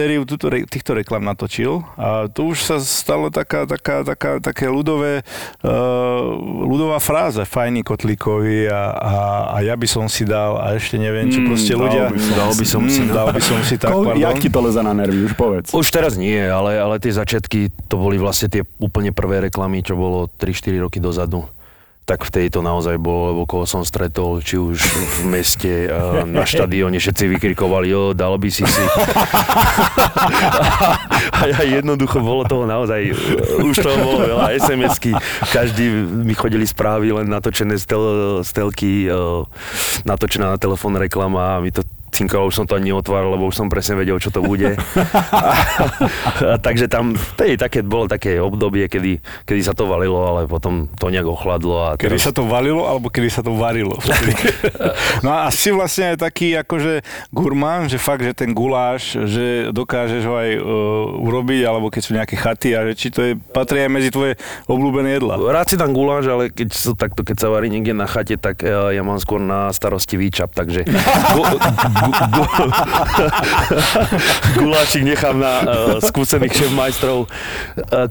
sériu týchto reklam natočil a to už sa stalo také ľudové, ľudová fráza, fajný kotlíkovi a ja by som si dal a ešte neviem, či proste ľudia... Dal by som si tak, pardon. Jak ti to leza na nervy, už povedz. Už teraz nie, ale tie začiatky, to boli vlastne tie úplne prvé reklamy, čo bolo 3-4 roky dozadu. Tak vtedy to naozaj bolo, lebo koho som stretol, či už v meste, na štadióne, všetci vykrikovali, dal by si si. A jednoducho bolo toho naozaj, už toho bolo veľa, SMS-ky, každý mi chodili správy, len natočené stelky, natočená na telefón reklama a my to Cinkoval už som to ani neotváral, lebo už som presne vedel, čo to bude. A takže tam bolo také obdobie, kedy sa to valilo, ale potom to nejak ochladlo. A kedy sa to valilo, alebo kedy sa to varilo. No a si vlastne aj taký akože gurmán, že fakt, že ten guláš, že dokážeš ho aj urobiť, alebo keď sú nejaké chaty, a že či to patrí aj medzi tvoje obľúbené jedlá. Rád si tam guláš, ale keď sa varí niekde na chate, tak ja mám skôr na starosti výčap, takže... Guláčik nechám na skúsených šéfmajstrov,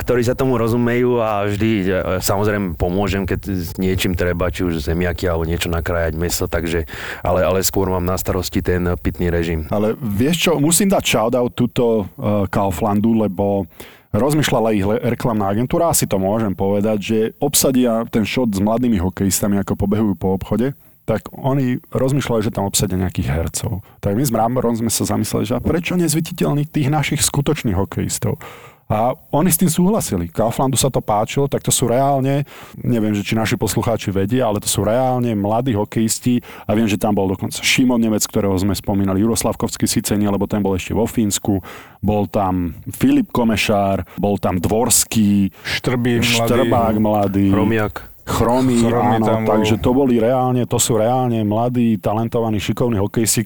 ktorí sa tomu rozumejú a vždy samozrejme pomôžem, keď niečím treba, či už zemiaky alebo niečo nakrájať meso, takže, ale skôr mám na starosti ten pitný režim. Ale vieš čo, musím dať shoutout túto Kauflandu, lebo rozmýšľala ich reklamná agentúra, asi to môžem povedať, že obsadia ten shot s mladými hokejistami, ako pobehujú po obchode, tak oni rozmýšľali, že tam obsadia nejakých hercov. Tak my s Bramborom sme sa zamysleli, že prečo nezviditeľniť tých našich skutočných hokejistov? A oni s tým súhlasili. Kauflandu sa to páčilo, tak to sú reálne, neviem, že či naši poslucháči vedia, ale to sú reálne mladí hokejisti a viem, že tam bol dokonca Šimon Nemec, ktorého sme spomínali, Juroslavkovský síce nie, lebo ten bol ešte vo Fínsku, bol tam Filip Mešár, bol tam Dvorský, Štrbák mladý, Romiak. Chromy, áno, takže to boli reálne, to sú reálne mladí, talentovaní, šikovní hokejisti,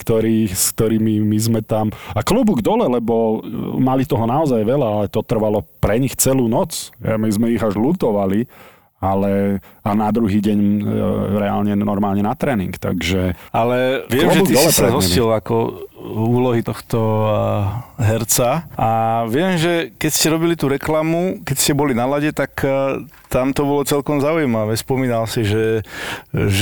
s ktorými my sme tam. A klobúk dole, lebo mali toho naozaj veľa, ale to trvalo pre nich celú noc. My sme ich až ľutovali, ale a na druhý deň reálne normálne na tréning, takže... Ale viem, že ty si sa hostil ako úlohy tohto herca a viem, že keď ste robili tú reklamu, keď ste boli na lade, tak tam to bolo celkom zaujímavé. Spomínal si, že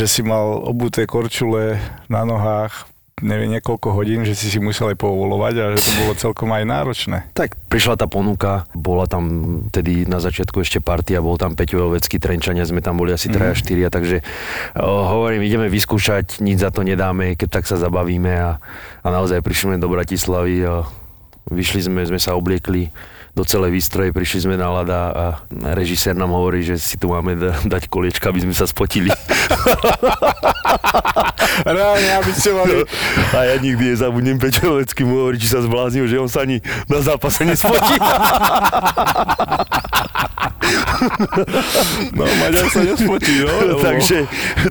si mal obuté korčule na nohách, neviem, niekoľko hodín, že si musel aj pouvolovať a že to bolo celkom aj náročné. Tak prišla tá ponuka, bola tam tedy na začiatku ešte partia, bol tam Peťo Jovecký, Trenčania, sme tam boli asi 3 a 4, a takže hovorím, ideme vyskúšať, nič za to nedáme, keď tak sa zabavíme a naozaj prišli sme do Bratislavy a vyšli sme sa obliekli do celé výstroje, prišli sme na lada a režisér nám hovorí, že si tu máme dať koliečka, aby sme sa spotili. Reálne, aby ste mali... A ja nikdy nezabudnem Peťovecký mu hovorí, či sa zbláznil, že on sa ani na zápase nespotí. No, Maďar sa nespotí, no? Lebo...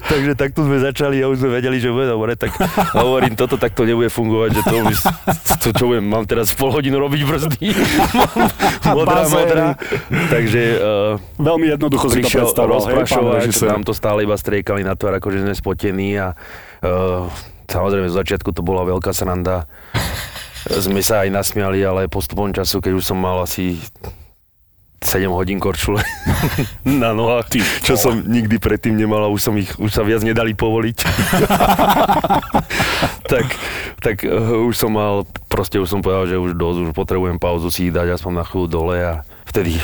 Takže takto sme začali a už sme vedeli, že bude dobre, tak hovorím, toto takto nebude fungovať, že to už... To čo budem, mám teraz pol hodinu robiť brzdy. Modrá. Takže... Veľmi jednoducho si to predstavoval. Rozprašovať, nám to stále iba striekali na tvár, akože sme spotení a samozrejme v začiatku to bola veľká sranda. Sme sa aj nasmiali, ale postupom času, keď už som mal asi 7 hodín korčule na nohách, čo som nikdy predtým nemal a už sa viac nedali povoliť. tak už som mal, proste už som povedal, že už dosť, už potrebujem pauzu si dať aspoň na chvíľu dole a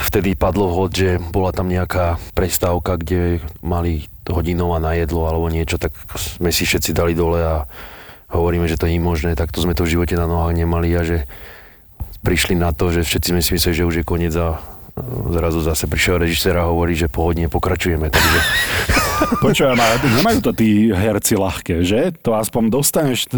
vtedy padlo vhod, že bola tam nejaká prestávka, kde mali hodinová na jedlo alebo niečo, tak sme si všetci dali dole a hovoríme, že to nie je možné, takto sme to v živote na nohách nemali a že prišli na to, že všetci sme si mysleli, že už je koniec a zrazu zase prišiel režisér a hovorí, že pohodne pokračujeme, takže... Počujem, nemajú to tí herci ľahké, že? To aspoň dostaneš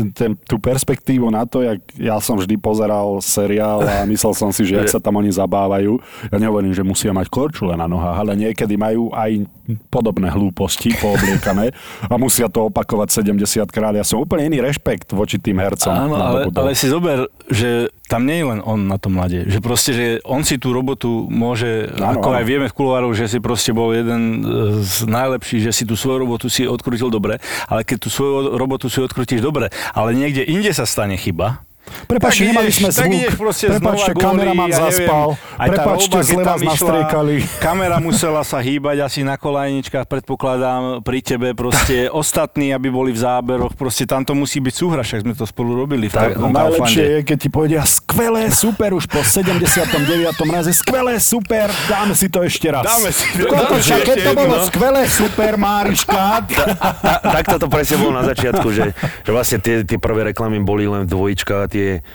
tú perspektívu na to, jak ja som vždy pozeral seriál a myslel som si, že jak sa tam oni zabávajú. Ja nehovorím, že musia mať korčule na nohách, ale niekedy majú aj podobné hlúposti poobliekané a musia to opakovať 70 krát. Ja som úplne iný rešpekt voči tým hercom. Áno, ale si zober, že tam nie je len on na tom mlade. Že proste, že on si tú robotu môže, aj vieme v kuloáru, že si proste bol jeden z najlepších, že si tú svoju robotu si odkrútil dobre, ale keď tú svoju robotu si odkrútiš dobre, ale niekde inde sa stane chyba. Prepáčte, nemali sme zvuk. Prepáčte, kameraman zaspal. Prepáčte, zle vás nastriekali. Kamera musela sa hýbať asi na kolajničkách, predpokladám, pri tebe proste ostatní, aby boli v záberoch. Proste tam to musí byť súhra, však sme to spolu robili. Tak, najlepšie je, keď ti povedia skvelé, super, už po 79. raze, skvelé, super, dáme si to ešte raz. Kukuča, keď to bolo skvelé, super, Máriška. Takto to presne bolo na začiatku, že vlastne tie prvé reklamy boli len dvojička. Tie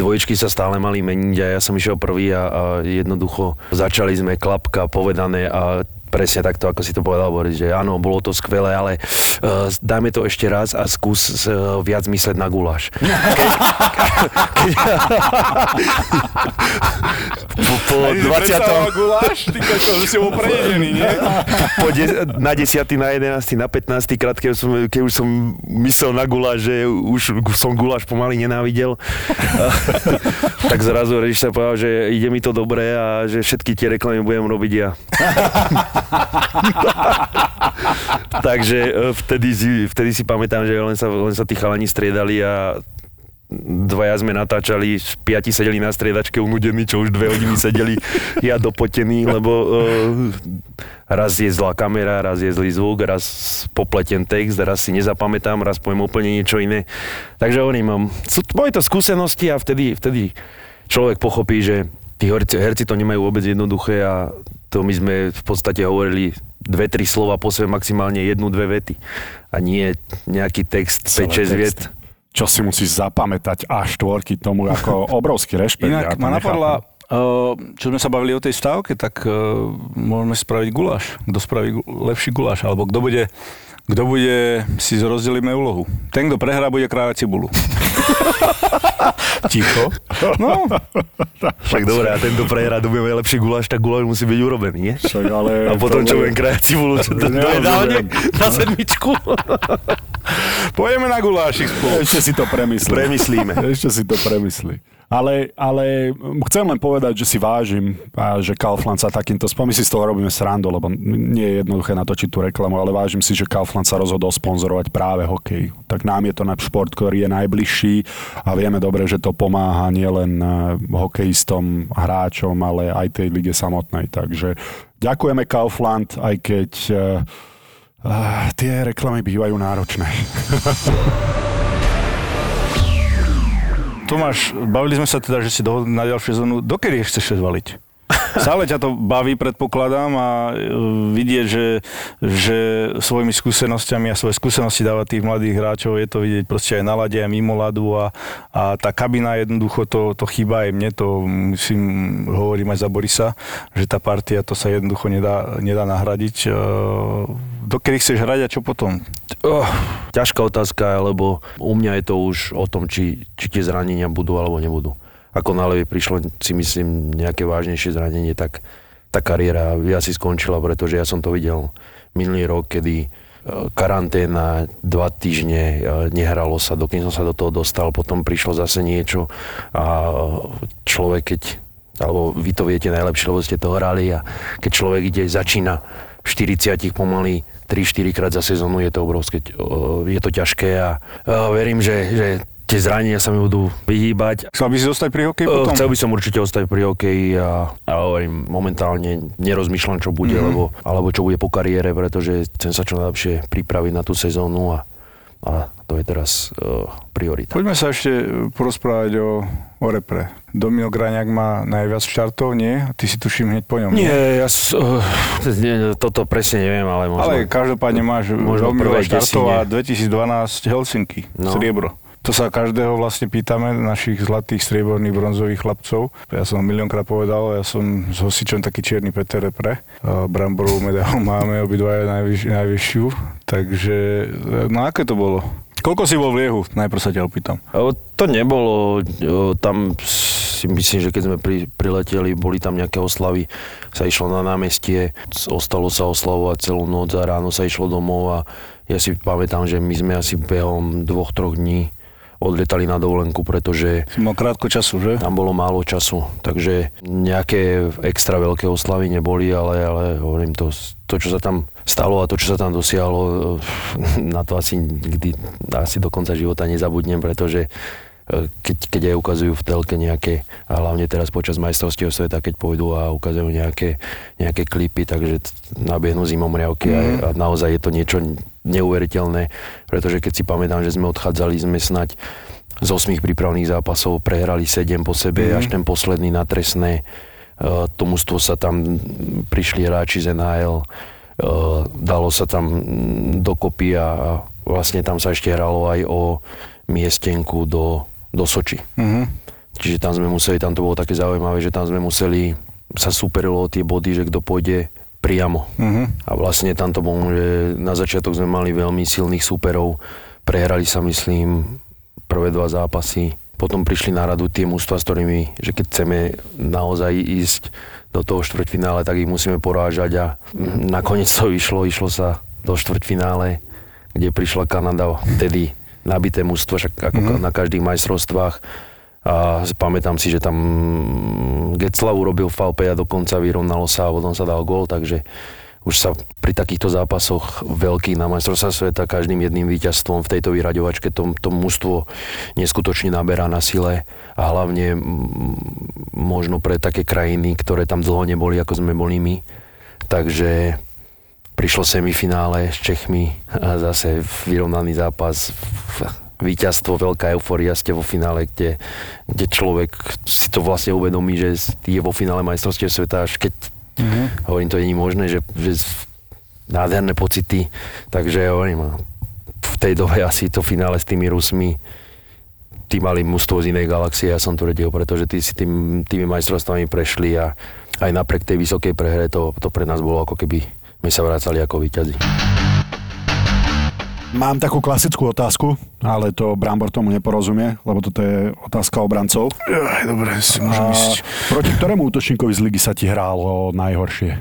dvojčky sa stále mali meniť a ja som išiel prvý a jednoducho začali sme klapka povedané a Presne takto, ako si to povedal, Boris, že áno, bolo to skvelé, ale dáme to ešte raz a skús viac mysleť na guláš. Po 20. guláš, ty kačo, že si oprejený, nie? Na 10., na 11., na 15. krát, keď už som myslel na guláš, že už som guláš pomaly nenávidel, tak zrazu režisér povedal, že ide mi to dobre a že všetky tie reklamy budem robiť ja. Takže vtedy si pamätám, že len sa tí chalani striedali a dvaja sme natáčali, piati sedeli na striedačke unudení, čo už 2 hodiny sedeli, ja dopotený, lebo raz je zlá kamera, raz je zlý zvuk, raz popleten text, raz si nezapamätám, raz poviem úplne niečo iné. Takže hovorím, boli to skúsenosti a vtedy človek pochopí, že tí herci to nemajú vôbec jednoduché a to my sme v podstate hovorili 2-3 slova po sebe, maximálne 1-2 vety. A nie nejaký text 5-6 viet. Čo si musíš zapamätať a štvorky tomu, ako obrovský rešpekt. Inak ma napadla, čo sme sa bavili o tej stávke, tak môžeme spraviť guláš. Kto spraví lepší guláš, alebo kto bude, si rozdelíme úlohu. Ten, kto prehrá, bude kráľať cibulu. Ticho. No. Však dobré, a tento prehrad bude lepší guláš, tak guláš musí byť urobený, nie? Však, ale a potom čo budem krajať cibulu, čo to dojde na 7. Pojeme na gulášik spolu. Ešte si to premyslíme. Ešte si to premyslí. Ale chcem len povedať, že si vážim a že Kaufland sa takýmto spomín, si z toho robíme srandu, lebo nie je jednoduché natočiť tú reklamu, ale vážim si, že Kaufland sa rozhodol sponzorovať práve hokej. Tak nám je to na šport, ktorý je najbližší a vieme dobre, že to pomáha nielen hokejistom, hráčom, ale aj tej lige samotnej. Takže ďakujeme Kaufland, aj keď tie reklamy bývajú náročné. Tomáš, bavili sme sa teda, že si dohodli na ďalšiu sezónu. Dokedy chceš zvaliť? Stále ťa to baví, predpokladám, a vidieť, že svojimi skúsenosťami a svoje skúsenosti dáva tých mladých hráčov, je to vidieť proste aj na lade, aj mimo ladu a tá kabina jednoducho, to chýba aj mne, to musím, hovorím aj za Borisa, že tá partia, to sa jednoducho nedá nahradiť. Dokedy chceš hrať a čo potom? Ťažká otázka, lebo u mňa je to už o tom, či tie zranenia budú alebo nebudú. Ako náhle prišlo, si myslím, nejaké vážnejšie zranenie, tak tá kariéra ja si skončila, pretože ja som to videl minulý rok, kedy karanténa, 2 týždne, nehralo sa, dokým som sa do toho dostal, potom prišlo zase niečo a človek, alebo vy to viete najlepšie, lebo ste to hrali, a keď človek začína v 40 pomaly 3-4 krát za sezónu, je to obrovské, je to ťažké a verím, že tie zranenia sa mi budú vyhýbať. Chcel by si zostať pri hokeji potom? Chcel by som určite ostať pri hokeji a hovorím, momentálne nerozmýšľam, čo bude, alebo čo bude po kariére, pretože chcem sa čo najlepšie pripraviť na tú sezónu a to je teraz priorita. Poďme sa ešte porozprávať o repre. Domino Graňák má najviac štartov, nie? A ty si tuším hneď po ňom. Nie, ja toto presne neviem, ale možno. Ale každopádne máš Domino štartov a 2012 Helsinki, sriebro. To sa každého vlastne pýtame, našich zlatých, strieborných, bronzových chlapcov. Ja som miliónkrát povedal, ja som s Hosičom taký čierny Peter Repre. Bramborovú medailu máme, obidvaja najvyššiu. Takže, no aké to bolo? Koľko si bol v liehu? Najprv sa ťa opýtam. To nebolo, tam si myslím, že keď sme prileteli, boli tam nejaké oslavy, sa išlo na námestie, ostalo sa oslavovať celú noc a ráno sa išlo domov a ja si pamätám, že my sme asi behom 2-3 dní odletali na dovolenku, pretože mal krátko času, že? Tam bolo málo času, takže nejaké extra veľké oslavy neboli, ale hovorím to, čo sa tam stalo a to, čo sa tam dosiahlo, na to asi nikdy, asi do konca života nezabudnem, pretože keď aj ukazujú v telke nejaké, a hlavne teraz počas majstrovstiev sveta, keď pôjdu a ukazujú nejaké klipy, takže nabiehnú zimomriavky a naozaj je to niečo neuveriteľné, pretože keď si pamätám, že sme odchádzali, sme snať z 8 prípravných zápasov prehrali 7 po sebe, až ten posledný na trestné. To mužstvo sa tam prišli hráči z NHL, dalo sa tam dokopy a vlastne tam sa ešte hralo aj o miestenku do Soči. Uh-huh. Čiže tam sme museli, tam to bolo také zaujímavé, že tam sme museli, sa súperilo o tie body, že kto pôjde priamo. Uh-huh. A vlastne tam to bolo, že na začiatok sme mali veľmi silných súperov. Prehrali sa, myslím, prvé 2 zápasy. Potom prišli na radu tie mužstva, s ktorými, že keď chceme naozaj ísť do toho štvrťfinále, tak ich musíme porážať. A nakoniec to išlo sa do štvrťfinále, kde prišla Kanada, vtedy nabité mužstvo, však ako na každých majstrovstvách. A pamätám si, že tam Getzlav urobil falpe a dokonca vyrovnalo sa a potom sa dal gól, takže už sa pri takýchto zápasoch veľkých na majstrovstvá sveta každým jedným víťazstvom v tejto vyraďovačke to mužstvo neskutočne naberá na sile a hlavne možno pre také krajiny, ktoré tam dlho neboli, ako sme boli my. Takže prišlo semifinále s Čechmi a zase vyrovnaný zápas, víťazstvo, veľká euforia, ste vo finále, kde človek si to vlastne uvedomí, že je vo finále majstrovstiev sveta, až keď hovorím, to nie je možné, že nádherné pocity, takže hovorím, v tej dobe asi to finále s tými Rusmi, tí mali mužstvo z inej galaxie, ja som to vedel, pretože tí si tými majstrovstvami prešli a aj napriek tej vysokej prehre to pre nás bolo, ako keby my sa vracali ako víťazi. Mám takú klasickú otázku, ale to Brambor tomu neporozumie, lebo toto je otázka obrancov. Dobre, si môžem ísť. Proti ktorému útočníkovi z ligy sa ti hrálo najhoršie?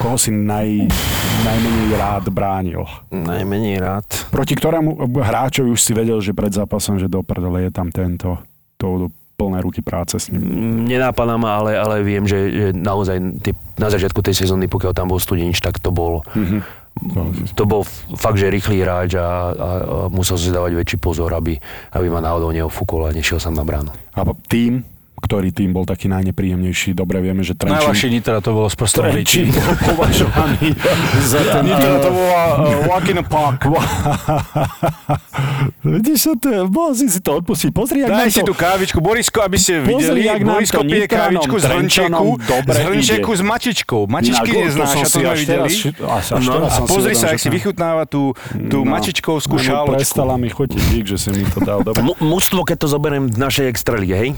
Koho si najmenej rád bránil? Najmenej rád? Proti ktorému hráčovi už si vedel, že pred zápasom, že do prdele je tam tento, to plné ruky práce s ním? Nenápadá ma, ale viem, že naozaj na začiatku tej sezóny, pokiaľ tam bol Studenič, tak to bol... Mm-hmm. To bol fakt, že rýchly hráč a musel si dávať väčší pozor, aby ma náhodou neofúkol a nešiel som na bránu. A tým, ktorý tým bol taký najnepríjemnejší, dobre vieme, že Trenčín... Najvašej Nitra to bolo sprostné Trenčín bol považovaný za to. Nitra to bola walk in a park. Vidíš, bol si to odpustiť. Pozri, jak daj si tú kávičku, Borisko, aby ste videli. Borisko pije kávičku z hrnčeku s mačičkou. Mačičky neznáša, to sme videli. A pozri sa, ak si vychutnáva tú mačičkovskú šáločku. Prestala mi chodiť dík, že si mi to dal. Mužstvo, keď to zoberiem v našej extralíge, hej?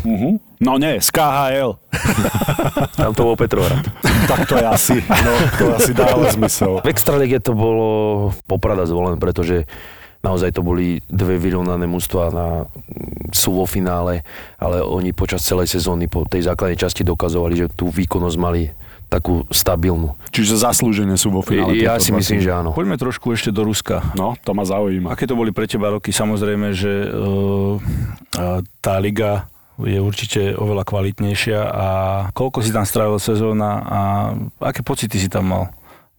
No nie, z KHL. Tam to bol Petrohrad. Tak to je asi, dále zmysel. V extralíge to bolo Poprada Zvolen, pretože naozaj to boli dve vyrovnané mužstvá sú vo finále, ale oni počas celej sezóny po tej základnej časti dokazovali, že tú výkonnosť mali takú stabilnú. Čiže zaslúžené sú vo finále. Ja si myslím, že áno. Poďme trošku ešte do Ruska. No, to ma zaujíma. Aké to boli pre teba roky? Samozrejme, že tá liga je určite oveľa kvalitnejšia a koľko si tam strávil sezóna a aké pocity si tam mal?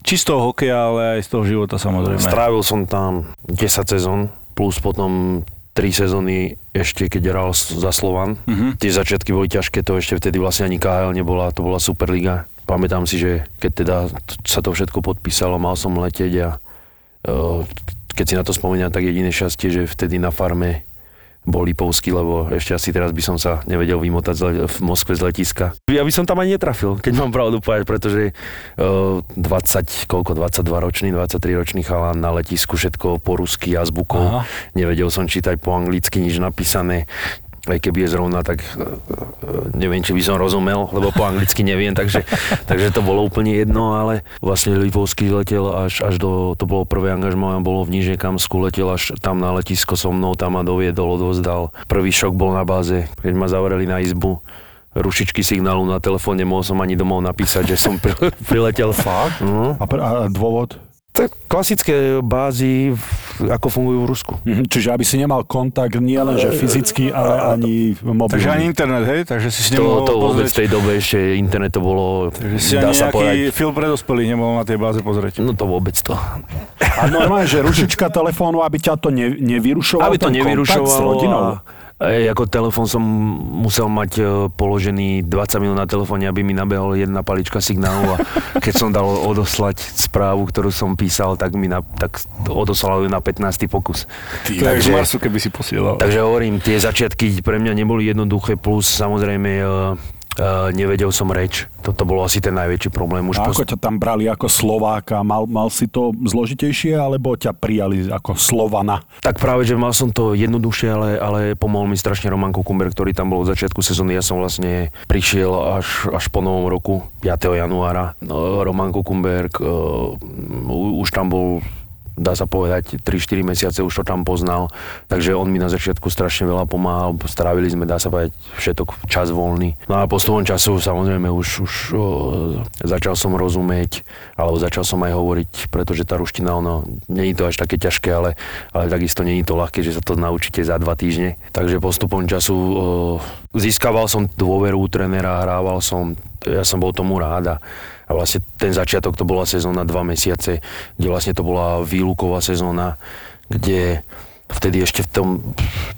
Či z toho hokeja, ale aj z toho života samozrejme. Strávil som tam 10 sezón plus potom 3 sezóny ešte, keď hral za Slovan. Mm-hmm. Tie začiatky boli ťažké, to ešte vtedy vlastne ani KHL nebola, to bola Superliga. Pamätám si, že keď teda sa to všetko podpísalo, mal som leteť a keď si na to spomínam, tak jediné šťastie, že vtedy na farme bol Lipovský, lebo ešte asi teraz by som sa nevedel vymotať v Moskve z letiska. Ja by som tam ani netrafil, keď mám pravdu povedať, pretože 22-ročný, 23-ročný chalán na letisku, všetko po rusky azbukou. Aha. Nevedel som čítať po anglicky nič napísané. Aj keby je zrovna, tak neviem, či by som rozumel, lebo po anglicky neviem, takže to bolo úplne jedno, ale vlastne Lipovský letel až do, to bolo prvé angažmá, bolo v Nižnej Kamsku, letel až tam na letisko so mnou, tam ma doviedol, odvozdal. Prvý šok bol na báze, keď ma zavreli na izbu, rušičky signálu na telefón, nemohol som ani domov napísať, že som priletel. Fakt? No. A dôvod? Tak klasické bázy, ako fungujú v Rusku. Čiže aby si nemal kontakt nie len že fyzicky, ale ani mobilný. Takže ani internet, hej? Takže si nemohol pozrieť. To vôbec v tej dobe ešte internet to bolo... Takže si ani nejaký film pre dospelých nemohol na tej báze pozrieť. No to vôbec to. A normálne, že rušička telefónu, aby ťa to nevyrušovalo, aby to nevyrušovalo s rodinou. Ako telefón som musel mať položený 20 minút na telefóne, aby mi nabehol jedna palička signálu a keď som dal odoslať správu, ktorú som písal, tak odoslal ju na 15. pokus. Ty, takže, Marsu, keby si posielal. Takže hovorím, tie začiatky pre mňa neboli jednoduché, plus samozrejme Nevedel som reč. Toto bolo asi ten najväčší problém. Už ako ťa tam brali ako Slováka? Mal si to zložitejšie, alebo ťa prijali ako Slovana? Tak práve, že mal som to jednoduchšie, ale pomohol mi strašne Roman Kukumberg, ktorý tam bol od začiatku sezóny. Ja som vlastne prišiel až po novom roku, 5. januára. Roman Kukumberg už tam bol, dá sa povedať, 3-4 mesiace už to tam poznal, takže on mi na začiatku strašne veľa pomáhal, strávili sme, dá sa povedať, všetok čas voľný. No a postupom času samozrejme už začal som rozumieť, alebo začal som aj hovoriť, pretože tá ruština, ono, nie je to až také ťažké, ale takisto nie je to ľahké, že sa to naučíte za 2 týždne. Takže postupom času získaval som dôveru u trénera, hrával som, ja som bol tomu rád. A vlastne ten začiatok, to bola sezóna 2 mesiace, kde vlastne to bola výluková sezóna, kde vtedy ešte v tom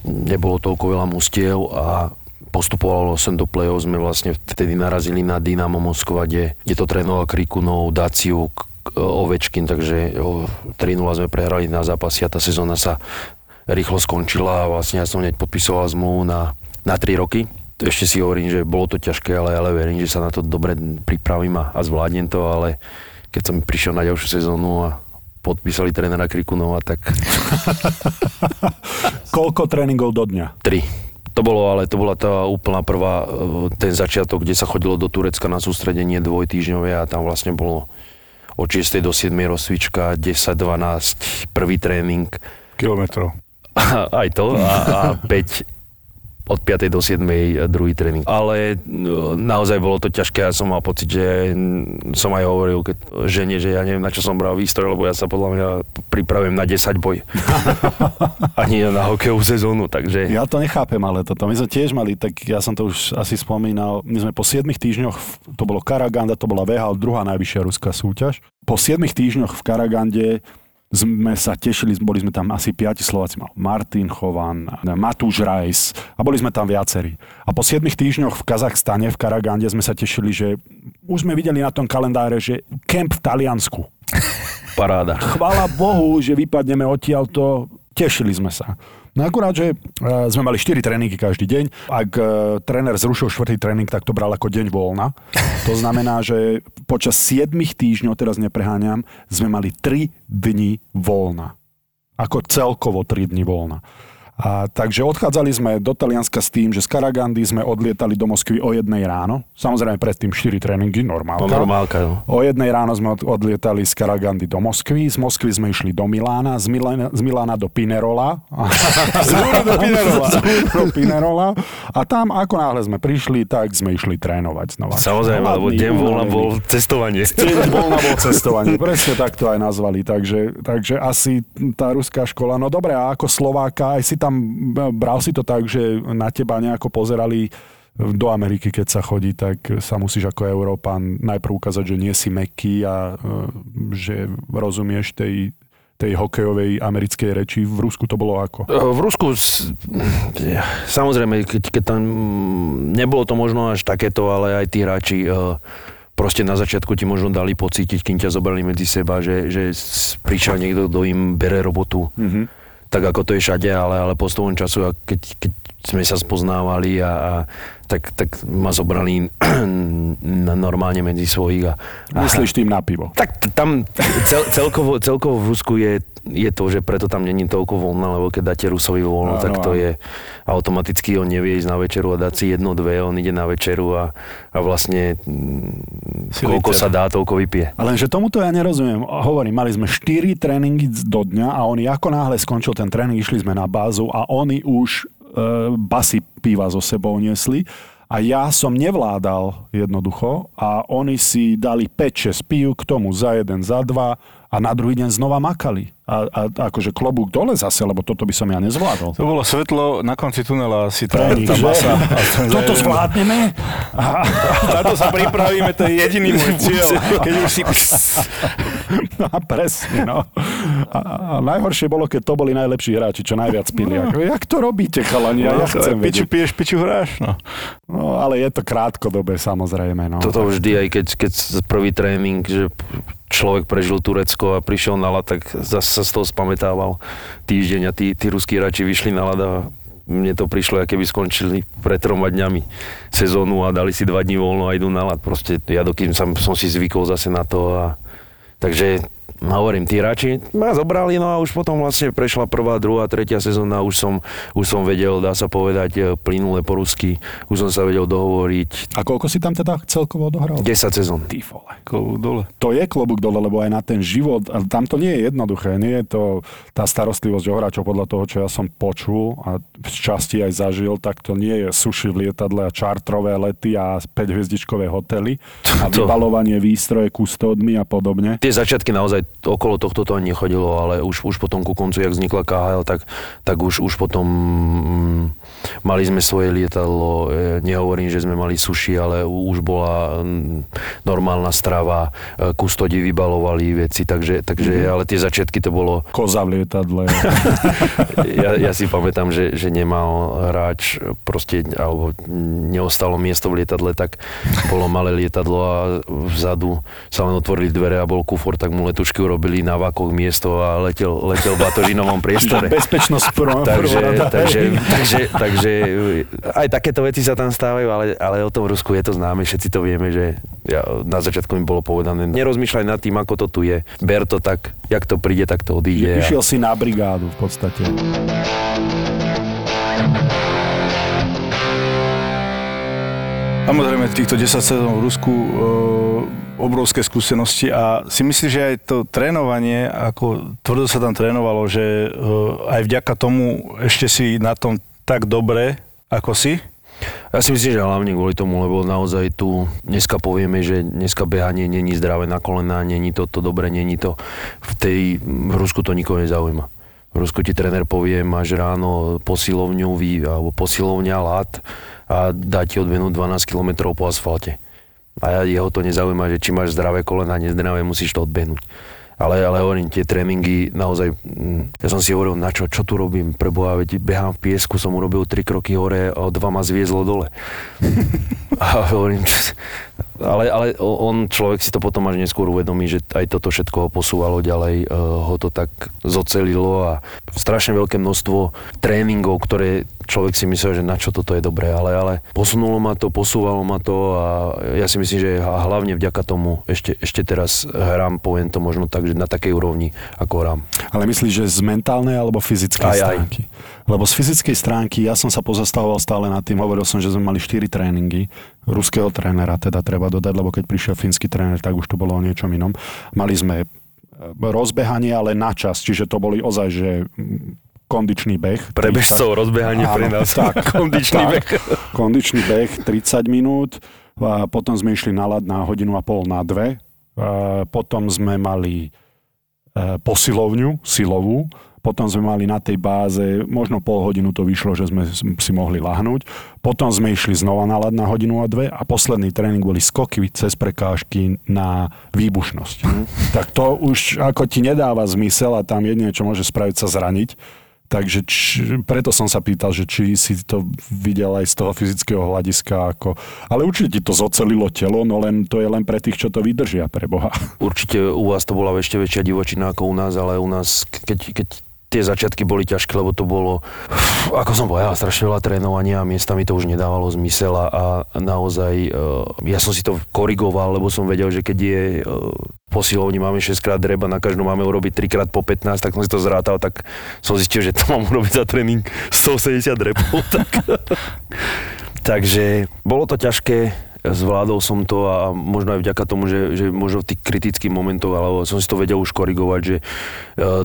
nebolo toľko veľa mužstiev a postupovalo som do play-off, sme vlastne vtedy narazili na Dynamo Moskva, kde to trénoval Krikunov, Daciuk, Ovečkin, takže 3-0 sme prehrali na zápasy a tá sezóna sa rýchlo skončila a vlastne ja som hneď podpisoval zmluvu na 3 roky. Ešte si hovorím, že bolo to ťažké, ale verím, že sa na to dobre pripravím a zvládnem to, ale keď som prišiel na ďalšiu sezónu a podpísali trénera Krikunova, tak... Koľko tréningov do dňa? 3. To bola tá úplná prvá, ten začiatok, kde sa chodilo do Turecka na sústredenie dvojtýždňové a tam vlastne bolo od 6. do 7. rozcvička, 10-12, prvý tréning. Kilometrov. Aj to a 5... od 5. do 7. druhý tréning. Ale naozaj bolo to ťažké. Ja som mal pocit, že som aj hovoril žene, že ja neviem, na čo som bral výstroj, lebo ja sa podľa mňa pripravujem na 10 boj. A nie na hokejovú sezónu, takže... Ja to nechápem, ale toto. My sme tiež mali, tak ja som to už asi spomínal, my sme po 7 týždňoch, to bolo Karaganda, to bola VHL, druhá najvyššia ruská súťaž. Po 7 týždňoch v Karagande sme sa tešili, boli sme tam asi 5 Slováci, mal Martin Chovan, Matúš Rajs a boli sme tam viacerí. A po 7 týždňoch v Kazachstane, v Karagande sme sa tešili, že už sme videli na tom kalendáre, že kemp v Taliansku. Paráda. Chvála Bohu, že vypadneme odtiaľto, tešili sme sa. No akurát, že sme mali 4 tréningy každý deň. Ak tréner zrušil 4. tréning, tak to bral ako deň voľna. To znamená, že počas 7 týždňov, teraz nepreháňam, sme mali 3 dni voľna. Ako celkovo 3 dni voľna. A takže odchádzali sme do Talianska s tým, že z Karagandy sme odlietali do Moskvy o 1:00 ráno. Samozrejme predtým 4 tréningy, normálka. Jo. O 1:00 ráno sme odlietali z Karagandy do Moskvy. Z Moskvy sme išli do Milána, z Milána do Pinerola. do Pinerola. A tam ako náhle sme prišli, tak sme išli trénovať znova. Samozrejme, lebo deň voľna bol cestovanie. Deň voľna bol cestovanie. Presne tak to aj nazvali. Takže asi tá ruská škola, no dobre, a ako Slováka, aj si tam, bral si to tak, že na teba nejako pozerali do Ameriky, keď sa chodí, tak sa musíš ako Európan najprv ukázať, že nie si mäkký a že rozumieš tej hokejovej americkej reči. V Rusku to bolo ako? V Rusku, samozrejme, keď tam nebolo to možno až takéto, ale aj tí hráči proste na začiatku ti možno dali pocítiť, kým ťa zobrali medzi seba, že prišiel niekto, kto im bere robotu. Mm-hmm. Tak ako to je všade, ale postupom času, keď sme sa spoznávali, tak ma zobrali normálne medzi svojich. Myslíš tým na pivo? Tak tam celkovo v Rusku je to, že preto tam není toľko voľna, lebo keď dáte Rusovi voľno, tak to je automaticky, on nevie ísť na večeru a dá si 1-2, on ide na večeru a vlastne koľko sa dá, toľko vypije. Ale že tomuto ja nerozumiem. Hovorím, mali sme 4 tréningy do dňa a oni ako náhle skončil ten tréning, išli sme na bázu a oni už basy piva so sebou niesli. A ja som nevládal jednoducho a oni si dali 5-6 pív, k tomu za 1, za 2 a na druhý deň znova makali. A akože klobúk dole zase, lebo toto by som ja nezvládol. To bolo svetlo na konci tunela asi tá masa. Toto zvládneme? Táto sa pripravíme, to je jediný môj cieľ. Keď už si... No presne, no. A najhoršie bolo, keď to boli najlepší hráči, čo najviac pili. No. Jak to robíte, chalani? Ja chcem vedieť. Piču piješ, piču hráš, no. No, ale je to krátkodobé, samozrejme, no. Toto vždy, aj keď prvý tréning, že... človek prežil Turecko a prišiel na ľad, tak zase sa z toho spamätával týždeň a tí ruskí hráči vyšli na ľad a Mne to prišlo, ako keby skončili pred 3 dňami sezónu a dali si 2 dni voľno a idú na ľad. Proste ja dokým som si zvykol zase na to a takže hovorím, tí hráči ma zobrali, no a už potom vlastne prešla 1., 2., 3. sezóna, už som vedel, dá sa povedať, plynule po rusky, už som sa vedel dohovoriť. A koľko si tam teda celkovo odohral? 10 sezón. Ty vole, klobúk dole. To je klobúk dole, lebo aj na ten život, tam to nie je jednoduché, nie je to tá starostlivosť o hráčov podľa toho, čo ja som počul a v časti aj zažil, tak to nie je suši v lietadle a čartrové lety a 5-hviezdičkové hotely a vybalovanie výstroje kustódmi a podobne. Tie začiatky naozaj okolo tohto to ani nechodilo, ale už potom ku koncu, jak vznikla KHL, tak už potom mali sme svoje lietadlo. Nehovorím, že sme mali sushi, ale už bola normálna strava. Kustodi vybalovali veci, takže ale tie začiatky to bolo... Koza v lietadle. ja si pamätám, že nemal hráč proste, alebo neostalo miesto v lietadle, tak bolo malé lietadlo a vzadu sa len otvorili dvere a bol kufor, tak mu letušky urobili na vákoch miesto a letel v batožinovom priestore. Bezpečnosť takže aj takéto veci sa tam stávajú, ale o tom Rusku je to známe, všetci to vieme, že na začiatku mi bolo povedané, nerozmýšľaj nad tým, ako to tu je, ber to tak, jak to príde, tak to odíde. Išiel si na brigádu v podstate. Samozrejme, týchto 10 sezón v Rusku obrovské skúsenosti a si myslím, že aj to trénovanie, ako tvrdo sa tam trénovalo, že aj vďaka tomu ešte si na tom tak dobre, ako si? Ja si myslím, že hlavne kvôli tomu, lebo naozaj tu dneska povieme, že dneska behanie není zdravé na kolená, není toto dobre, není to. V Rusku to nikoho nezaujíma. V Rusku ti tréner povie, máš ráno posilovňu alebo posilovňa lat a dá ti odbehnúť 12 km po asfalte. A jeho to nezaujíma, že či máš zdravé kolena, nezdravé, musíš to odbehnúť. Ale hovorím, tie tréningy naozaj, ja som si hovoril, na čo tu robím, preboha, veď behám v piesku, som urobil 3 kroky hore a 2 ma zviezlo dole. A hovorím, ale on, človek si to potom až neskôr uvedomí, že aj toto všetko ho posúvalo ďalej, ho to tak zocelilo a strašne veľké množstvo tréningov, ktoré človek si myslel, že na čo toto je dobré, ale posunulo ma to, posúvalo ma to a ja si myslím, že hlavne vďaka tomu ešte teraz hrám, poviem to možno tak, na takej úrovni, ako rám. Ale myslíš, že z mentálnej alebo fyzickej stránky? Lebo z fyzickej stránky ja som sa pozastavoval stále nad tým, hovoril som, že sme mali 4 tréningy, ruského trénera teda treba dodať, lebo keď prišiel fínsky tréner, tak už to bolo o niečom inom. Mali sme rozbehanie, ale na čas, čiže to boli ozaj, že kondičný beh. Pre bežcov rozbehanie, áno, pre nás. Tak, kondičný beh 30 minút, a potom sme išli na ľad na 1,5 hodinu, na 2. Potom sme mali posilovňu, silovú, potom sme mali na tej báze, možno 0,5 hodinu to vyšlo, že sme si mohli lahnúť, potom sme išli znova na ľad na 1,5 hodinu a posledný tréning boli skoky cez prekážky na výbušnosť. Tak to už ako ti nedáva zmysel a tam jedine, čo môže spraviť, sa zraniť. Takže preto som sa pýtal, že či si to videl aj z toho fyzického hľadiska. Ale určite ti to zocelilo telo, no len to je len pre tých, čo to vydržia, pre Boha. Určite u vás to bola ešte väčšia divočina ako u nás, ale u nás, keď tie začiatky boli ťažké, lebo to bolo, ako som povedal, strašne veľa trénovania a miestami to už nedávalo zmysel a naozaj, ja som si to korigoval, lebo som vedel, že keď je posilovni máme 6-krát dreba, na každú máme urobiť 3-krát po 15, tak som si to zrátal, tak som zistil, že to mám urobiť za tréning 170 drebov. Takže bolo to ťažké, zvládol som to a možno aj vďaka tomu, že možno v tých kritických momentoch, alebo som si to vedel už korigovať, že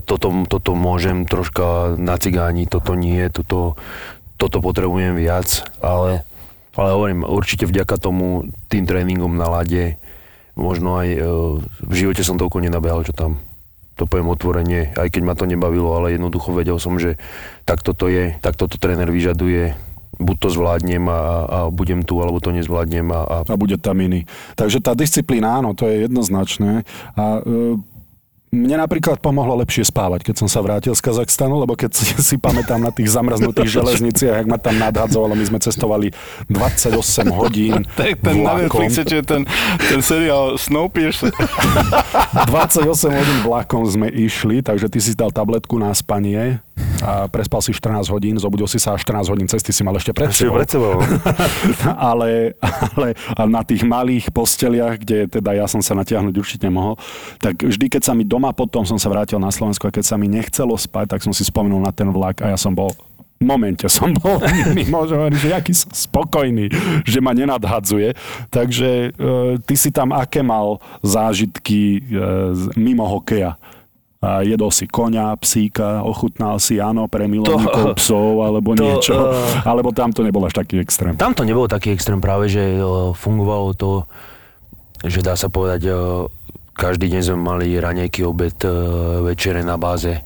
toto môžem troška nacigániť, toto nie, toto potrebujem viac, ale hovorím, určite vďaka tomu, tým tréningom na ľade, možno aj v živote som toľko nenabehal, čo tam. To poviem otvorene, aj keď ma to nebavilo, ale jednoducho vedel som, že takto to je, takto to tréner vyžaduje. Buď to zvládnem a budem tu, alebo to nezvládnem a bude tam iný. Takže tá disciplína, áno, to je jednoznačné. A mne napríklad pomohlo lepšie spávať, keď som sa vrátil z Kazachstanu, lebo keď si pamätám na tých zamrznutých železniciach, jak ma tam nadhadzovalo, my sme cestovali 28 hodín vlakom. Na Netflixe, čo je ten seriál Snowpiercer. 28 hodín vlakom sme išli, takže ty si dal tabletku na spanie, A prespal si 14 hodín, zobudil si sa a 14 hodín cesty si mal ešte pred sebou. Ale a na tých malých posteliach, kde teda ja som sa natiahnuť určite nemohol, tak vždy, keď sa mi doma, potom som sa vrátil na Slovensku a keď sa mi nechcelo spať, tak som si spomenul na ten vlak a ja som bol... V momente som bol mimo, že aký som spokojný, že ma nenadhadzuje. Takže ty si tam aké mal zážitky mimo hokeja? Jedol si koňa, psíka, ochutnal si, áno, pre milovníkov psov, alebo niečo? Alebo tam to nebol až taký extrém? Tam to nebol taký extrém, práve že fungovalo to, že dá sa povedať, každý deň sme mali raňajky, obed, večere na báze,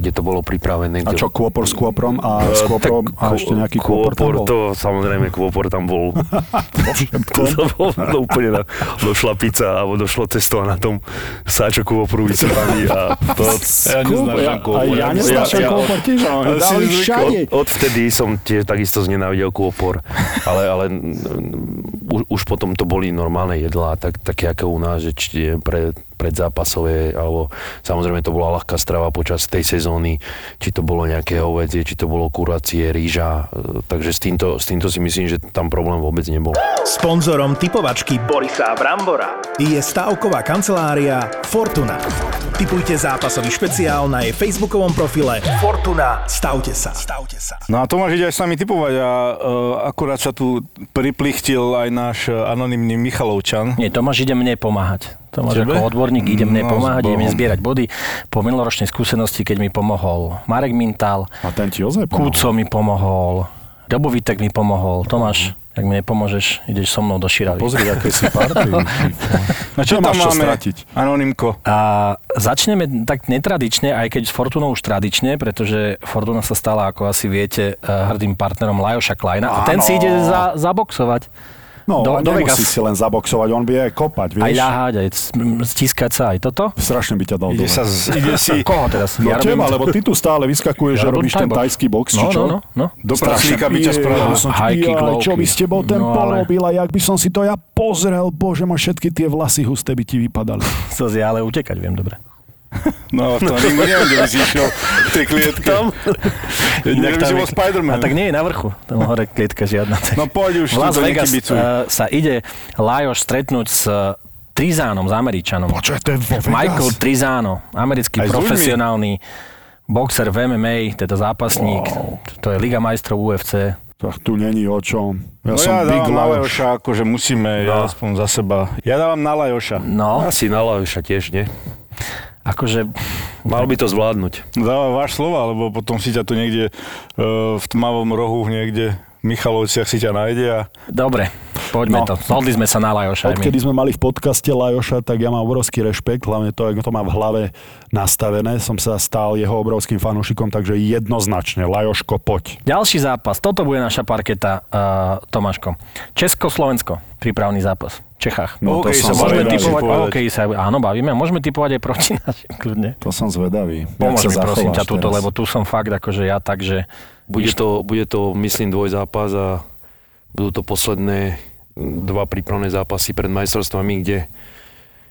kde to bolo pripravené. A čo, kôpor s kôprom a s kôprom a ešte nejaký kôpor tam bol? To, samozrejme, kôpor tam bol. To bolo úplne došla pizza, alebo došlo cesto a na tom sáčo kôporu vyceraný a to... Ja neznášam kôpor. Ja neznášam kôpor tiež, ale dali všade. Odvtedy som tiež takisto znenávidel kôpor, ale už potom to boli normálne jedlá, také ako u nás, že pre... predzápasové, alebo samozrejme to bola ľahká strava počas tej sezóny, či to bolo nejaké ovedzie, či to bolo kuracie, rýža, takže s týmto si myslím, že tam problém vôbec nebol. Sponzorom typovačky Borisa a Brambora je stavková kancelária Fortuna. Tipujte zápasový špeciál na jej facebookovom profile Fortuna. Stavte sa. No a Tomáš ide aj s nami tipovať a akurát sa tu priplichtil aj náš anonymný Michalovčan. Nie, Tomáš ide mne pomáhať. Tomáš ako odborník ide mne pomáhať, ide mne zbierať body. Po minuloročnej skúsenosti, keď mi pomohol Marek Mintal, a ten ti ozaj pomohol. Kúco mi pomohol, Dobovitek mi pomohol. Tomáš, ak mi nepomôžeš, ideš so mnou do Širavy. Pozri, aké si party. No čo tam máme? Stratiť? Anonymko. A začneme tak netradične, aj keď s Fortunou už tradične, pretože Fortuna sa stala, ako asi viete, hrdým partnerom Lajoša Kleina. Áno. A ten si ide zaboxovať. No, nemusí si len zaboxovať, on vie aj kopať, vieš? Aj ľahať, aj stiskať sa, aj toto. Strašne by ťa dal dole. Ide si... Koho teraz? No ja teba, lebo ty tu stále vyskakuješ, že robíš ten tajský box, či čo? No. Do prasníka by ťa spravil. Čo by s tebou ten porobil a jak by som si to ja pozrel, bože ma, všetky tie vlasy husté by ti vypadali. Sa ja ale utekať viem, dobre. No, to neviem, kde by si išiel v tej klietke. Tam? Neviem, že bol Spider-Man. A tak nie je na vrchu, tam hore klietka žiadna. No poď už, tu to nekybicuj. Sa ide Lajoš stretnúť s Trizánom, s Američanom. Počkaj, to je vo Vegas? Michael Trizano, americký profesionálny boxer v MMA, teda zápasník. Wow. To je Liga majstrov UFC. Tak tu není o čom. Ja som big dávam Lajoša, akože musíme, ja aspoň za seba. Ja dávam na Lajoša. No. Asi na Lajoša tiež, nie? Akože mal by to zvládnuť. Dáva váš slova, lebo potom si ťa tu niekde v tmavom rohu niekde v Michalovciach si ťa nájde a... Dobre, poďme to. Zhodli sme sa na Lajoša. Odkedy sme mali v podcaste Lajoša, tak ja mám obrovský rešpekt, hlavne to, ako to mám v hlave nastavené. Som sa stal jeho obrovským fanúšikom, takže jednoznačne. Lajoško, poď. Ďalší zápas. Toto bude naša parketa, Tomáško. Česko-Slovensko. Prípravný zápas. Čechách. No, to som môžeme typovať, áno, bavíme. Môžeme typovať aj proti našim, kľudne. To som zvedavý. Pomôž mi, prosím ťa, túto, lebo tu som fakt, akože ja tak, že... Bude to, myslím, dvojzápas a budú to posledné dva prípravné zápasy pred majstrovstvami, kde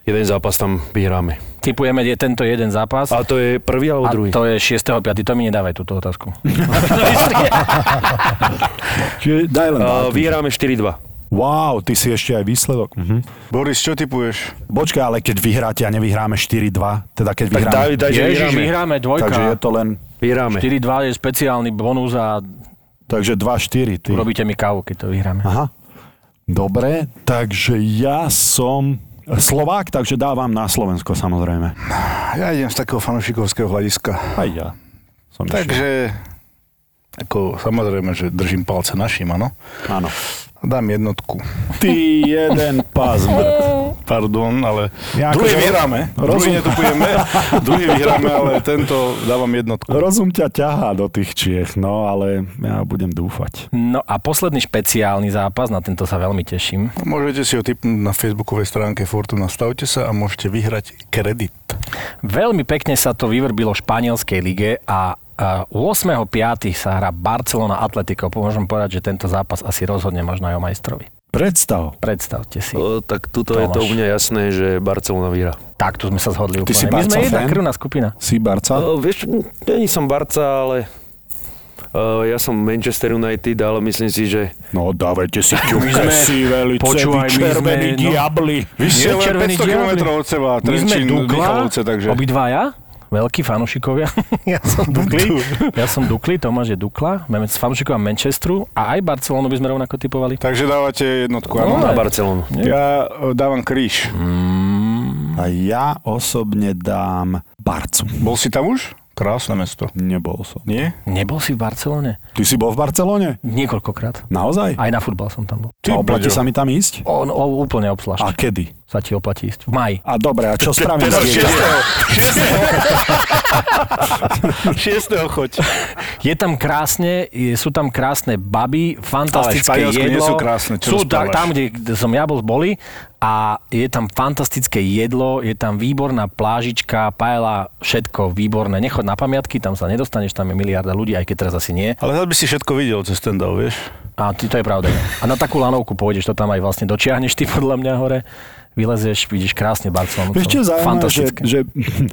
jeden zápas tam vyhráme. Tipujeme tento jeden zápas. A to je prvý alebo druhý? A to je 6.5. To mi nedávaj túto otázku. Vyhráme 4-2. Wow, ty si ešte aj výsledok. Uh-huh. Boris, čo tipuješ? Počkaj, ale keď vyhráte a nevyhráme 4-2, teda keď vyhráme... Tak daj, Ježiš, vyhráme dvojka. Takže je to len... Vyhráme. 4-2 je speciálny bonus a... Takže 2-4. Ty. Urobíte mi kávu, keď to vyhráme. Aha. Dobre, takže ja som Slovák, takže dávam na Slovensko, samozrejme. Ja idem z takého fanúšikovského hľadiska. Aj ja. Takže... Ako, samozrejme, že držím palce našim, áno? Áno. Dám jednotku. Ty jeden pás. Pardon, ale... Ja druhý vyhráme. Rozumne tu budeme. Druhý vyhráme, ale tento dávam jednotku. Rozum ťa ťahá do tých Čiech, no ale ja budem dúfať. No a posledný špeciálny zápas, na tento sa veľmi teším. Môžete si ho tipnúť na facebookovej stránke Fortuna. Stavte sa a môžete vyhrať kredit. Veľmi pekne sa to vyvrbilo v španielskej lige a 8.5. sa hrá Barcelona Atletico. Môžem povedať, že tento zápas asi rozhodne možno aj o majstrovi. Predstavte si. Tak tuto Tomáš. Je to u mňa jasné, že Barcelona vyhrá. Tak, tu sme sa zhodli úplne. Ty si Barca fan? My sme jedna krvná skupina. Si Barca? Vieš, nie som Barca, ale ja som Manchester United, ale myslím si, že... No dávajte si ťuke si velice, počúvaj, červení diabli. Vy ste len 500 kilometrov od seba, Trenčín, Michalovce, takže... Obidvaja? Veľkí fanúšikovia. Ja som Dukli. Tomáš je Dukla. Máme fanúšikov Manchesteru a aj Barcelonu by sme rovnako typovali. Takže dávate jednotku, áno? Na Barcelonu. Ja dávam kríž. A ja osobne dám Barcu. Bol si tam už? Krásne mesto. Nebol som. Nie? Nebol si v Barcelone? Ty si bol v Barcelone? Niekoľkokrát. Naozaj? Aj na futbal som tam bol. Ty, a oplatí sa mi tam ísť? Úplne obzvlášť. A kedy? Sa ti oplatí ísť. V maji. A dobre, a čo spravím? 6. choď. Je tam krásne, sú tam krásne baby, fantastické jedlo. Sú tam, kde som ja boli. A je tam fantastické jedlo, je tam výborná plážička, paela, všetko výborné. Nechod na pamiatky, tam sa nedostaneš, tam je miliarda ľudí, aj keď teraz asi nie. Ale zase by si všetko videl cez ten dav, vieš? A to je pravda. A na takú lanovku pôjdeš, to tam aj vlastne dočiahneš ty podľa mňa hore. Vylezieš, vidíš krásne Barcelonu. Ešte zaujímavé, že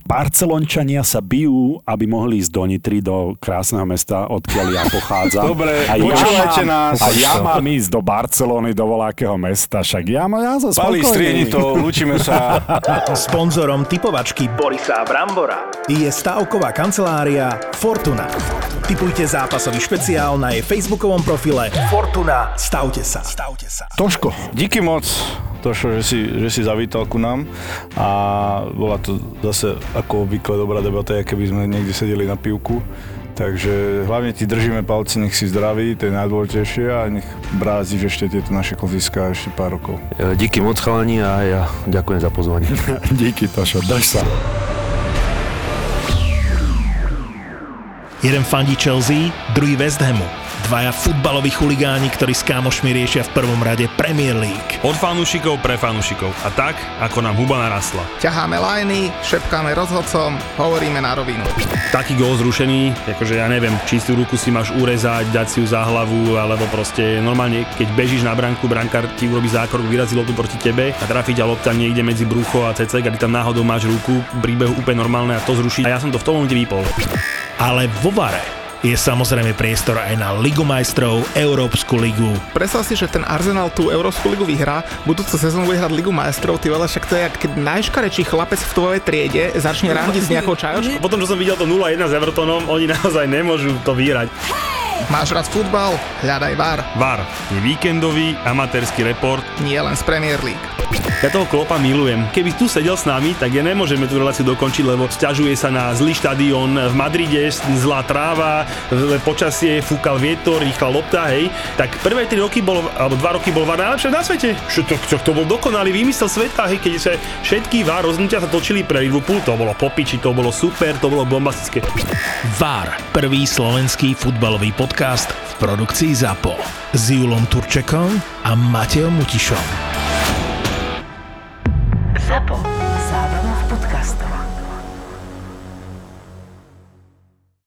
Barcelončania sa bijú, aby mohli ísť do Nitry, do krásneho mesta, odkiaľ ja pochádzam. Dobre, počúvajte nás. A ja mám ísť do Barcelony, do voľakého mesta, však ja sa spokojný. Pali, striedni to, lúčime sa. Sponzorom typovačky Borisa a Brambora je stavková kancelária Fortuna. Tipujte zápasový špeciál na jej facebookovom profile Fortuna. Stavte sa. Toško, díky moc. Toško, že si zavítal ku nám a bola to zase ako obvykle dobrá debata, ako keby sme niekde sedeli na pivku. Takže hlavne ti držíme palce, nech si zdravý, to je najdôležitejšie a nech brázdiš ešte tieto naše klziska ešte pár rokov. Díky moc chalani a ja ďakujem za pozvanie. Díky Tošo, drž sa. Jeden fandí Chelsea, druhý West Hamu. Dvaja futbaloví chuligáni, ktorí s kámošmi riešia v prvom rade Premier League. Od fanúšikov pre fanúšikov. A tak, ako nám huba narastla. Ťaháme lajny, šepkáme rozhodcom, hovoríme na rovinu. Taký gól zrušený, akože ja neviem, čistú ruku si máš urezať, dať si ju za hlavu, alebo proste normálne, keď bežíš na bránku, brankár ti urobí zákrok, vyrazí loptu proti tebe a trafí ťa lopta niekde medzi brucho a cecek, a ty tam náhodou máš ruku, príbehu úplne normálne a to zruší. A ja som to v tom momente vypol. Ale vo VARe je samozrejme priestor aj na Ligu majstrov, Európsku ligu. Predstav si, že ten Arsenal tú Európsku ligu vyhrá, budúcu sezónu bude hrať Ligu majstrov, ty veľa, však to je, keď najškarečší chlapec v tvojej triede začne randiť s nejakou čajočkou. Potom, čo som videl to 0-1 s Evertonom, oni naozaj nemôžu to vyhrať. Máš rád futbal? Hľadaj VAR. VAR je víkendový amatérsky report. Nie len z Premier League. Ja toho Klopa milujem. Keby tu sedel s nami, tak ja nemôžeme tú reláciu dokončiť, lebo sťažuje sa na zlý štadión v Madride, zlá tráva, počasie, fúkal vietor, rýchla lopta, hej. Tak prvé 3 roky bolo, alebo 2 roky bol VAR najlepšie na svete. To bol dokonalý výmysel sveta, hej, keď sa všetky VAR rozhodnutia sa točili pre Liverpool. To bolo popiči, to bolo super, to bolo bombastické. VAR, prvý slovenský futbalový podcast v produkcii ZAPO s Julom Turčekom a Matejom Mutišom. ZAPO.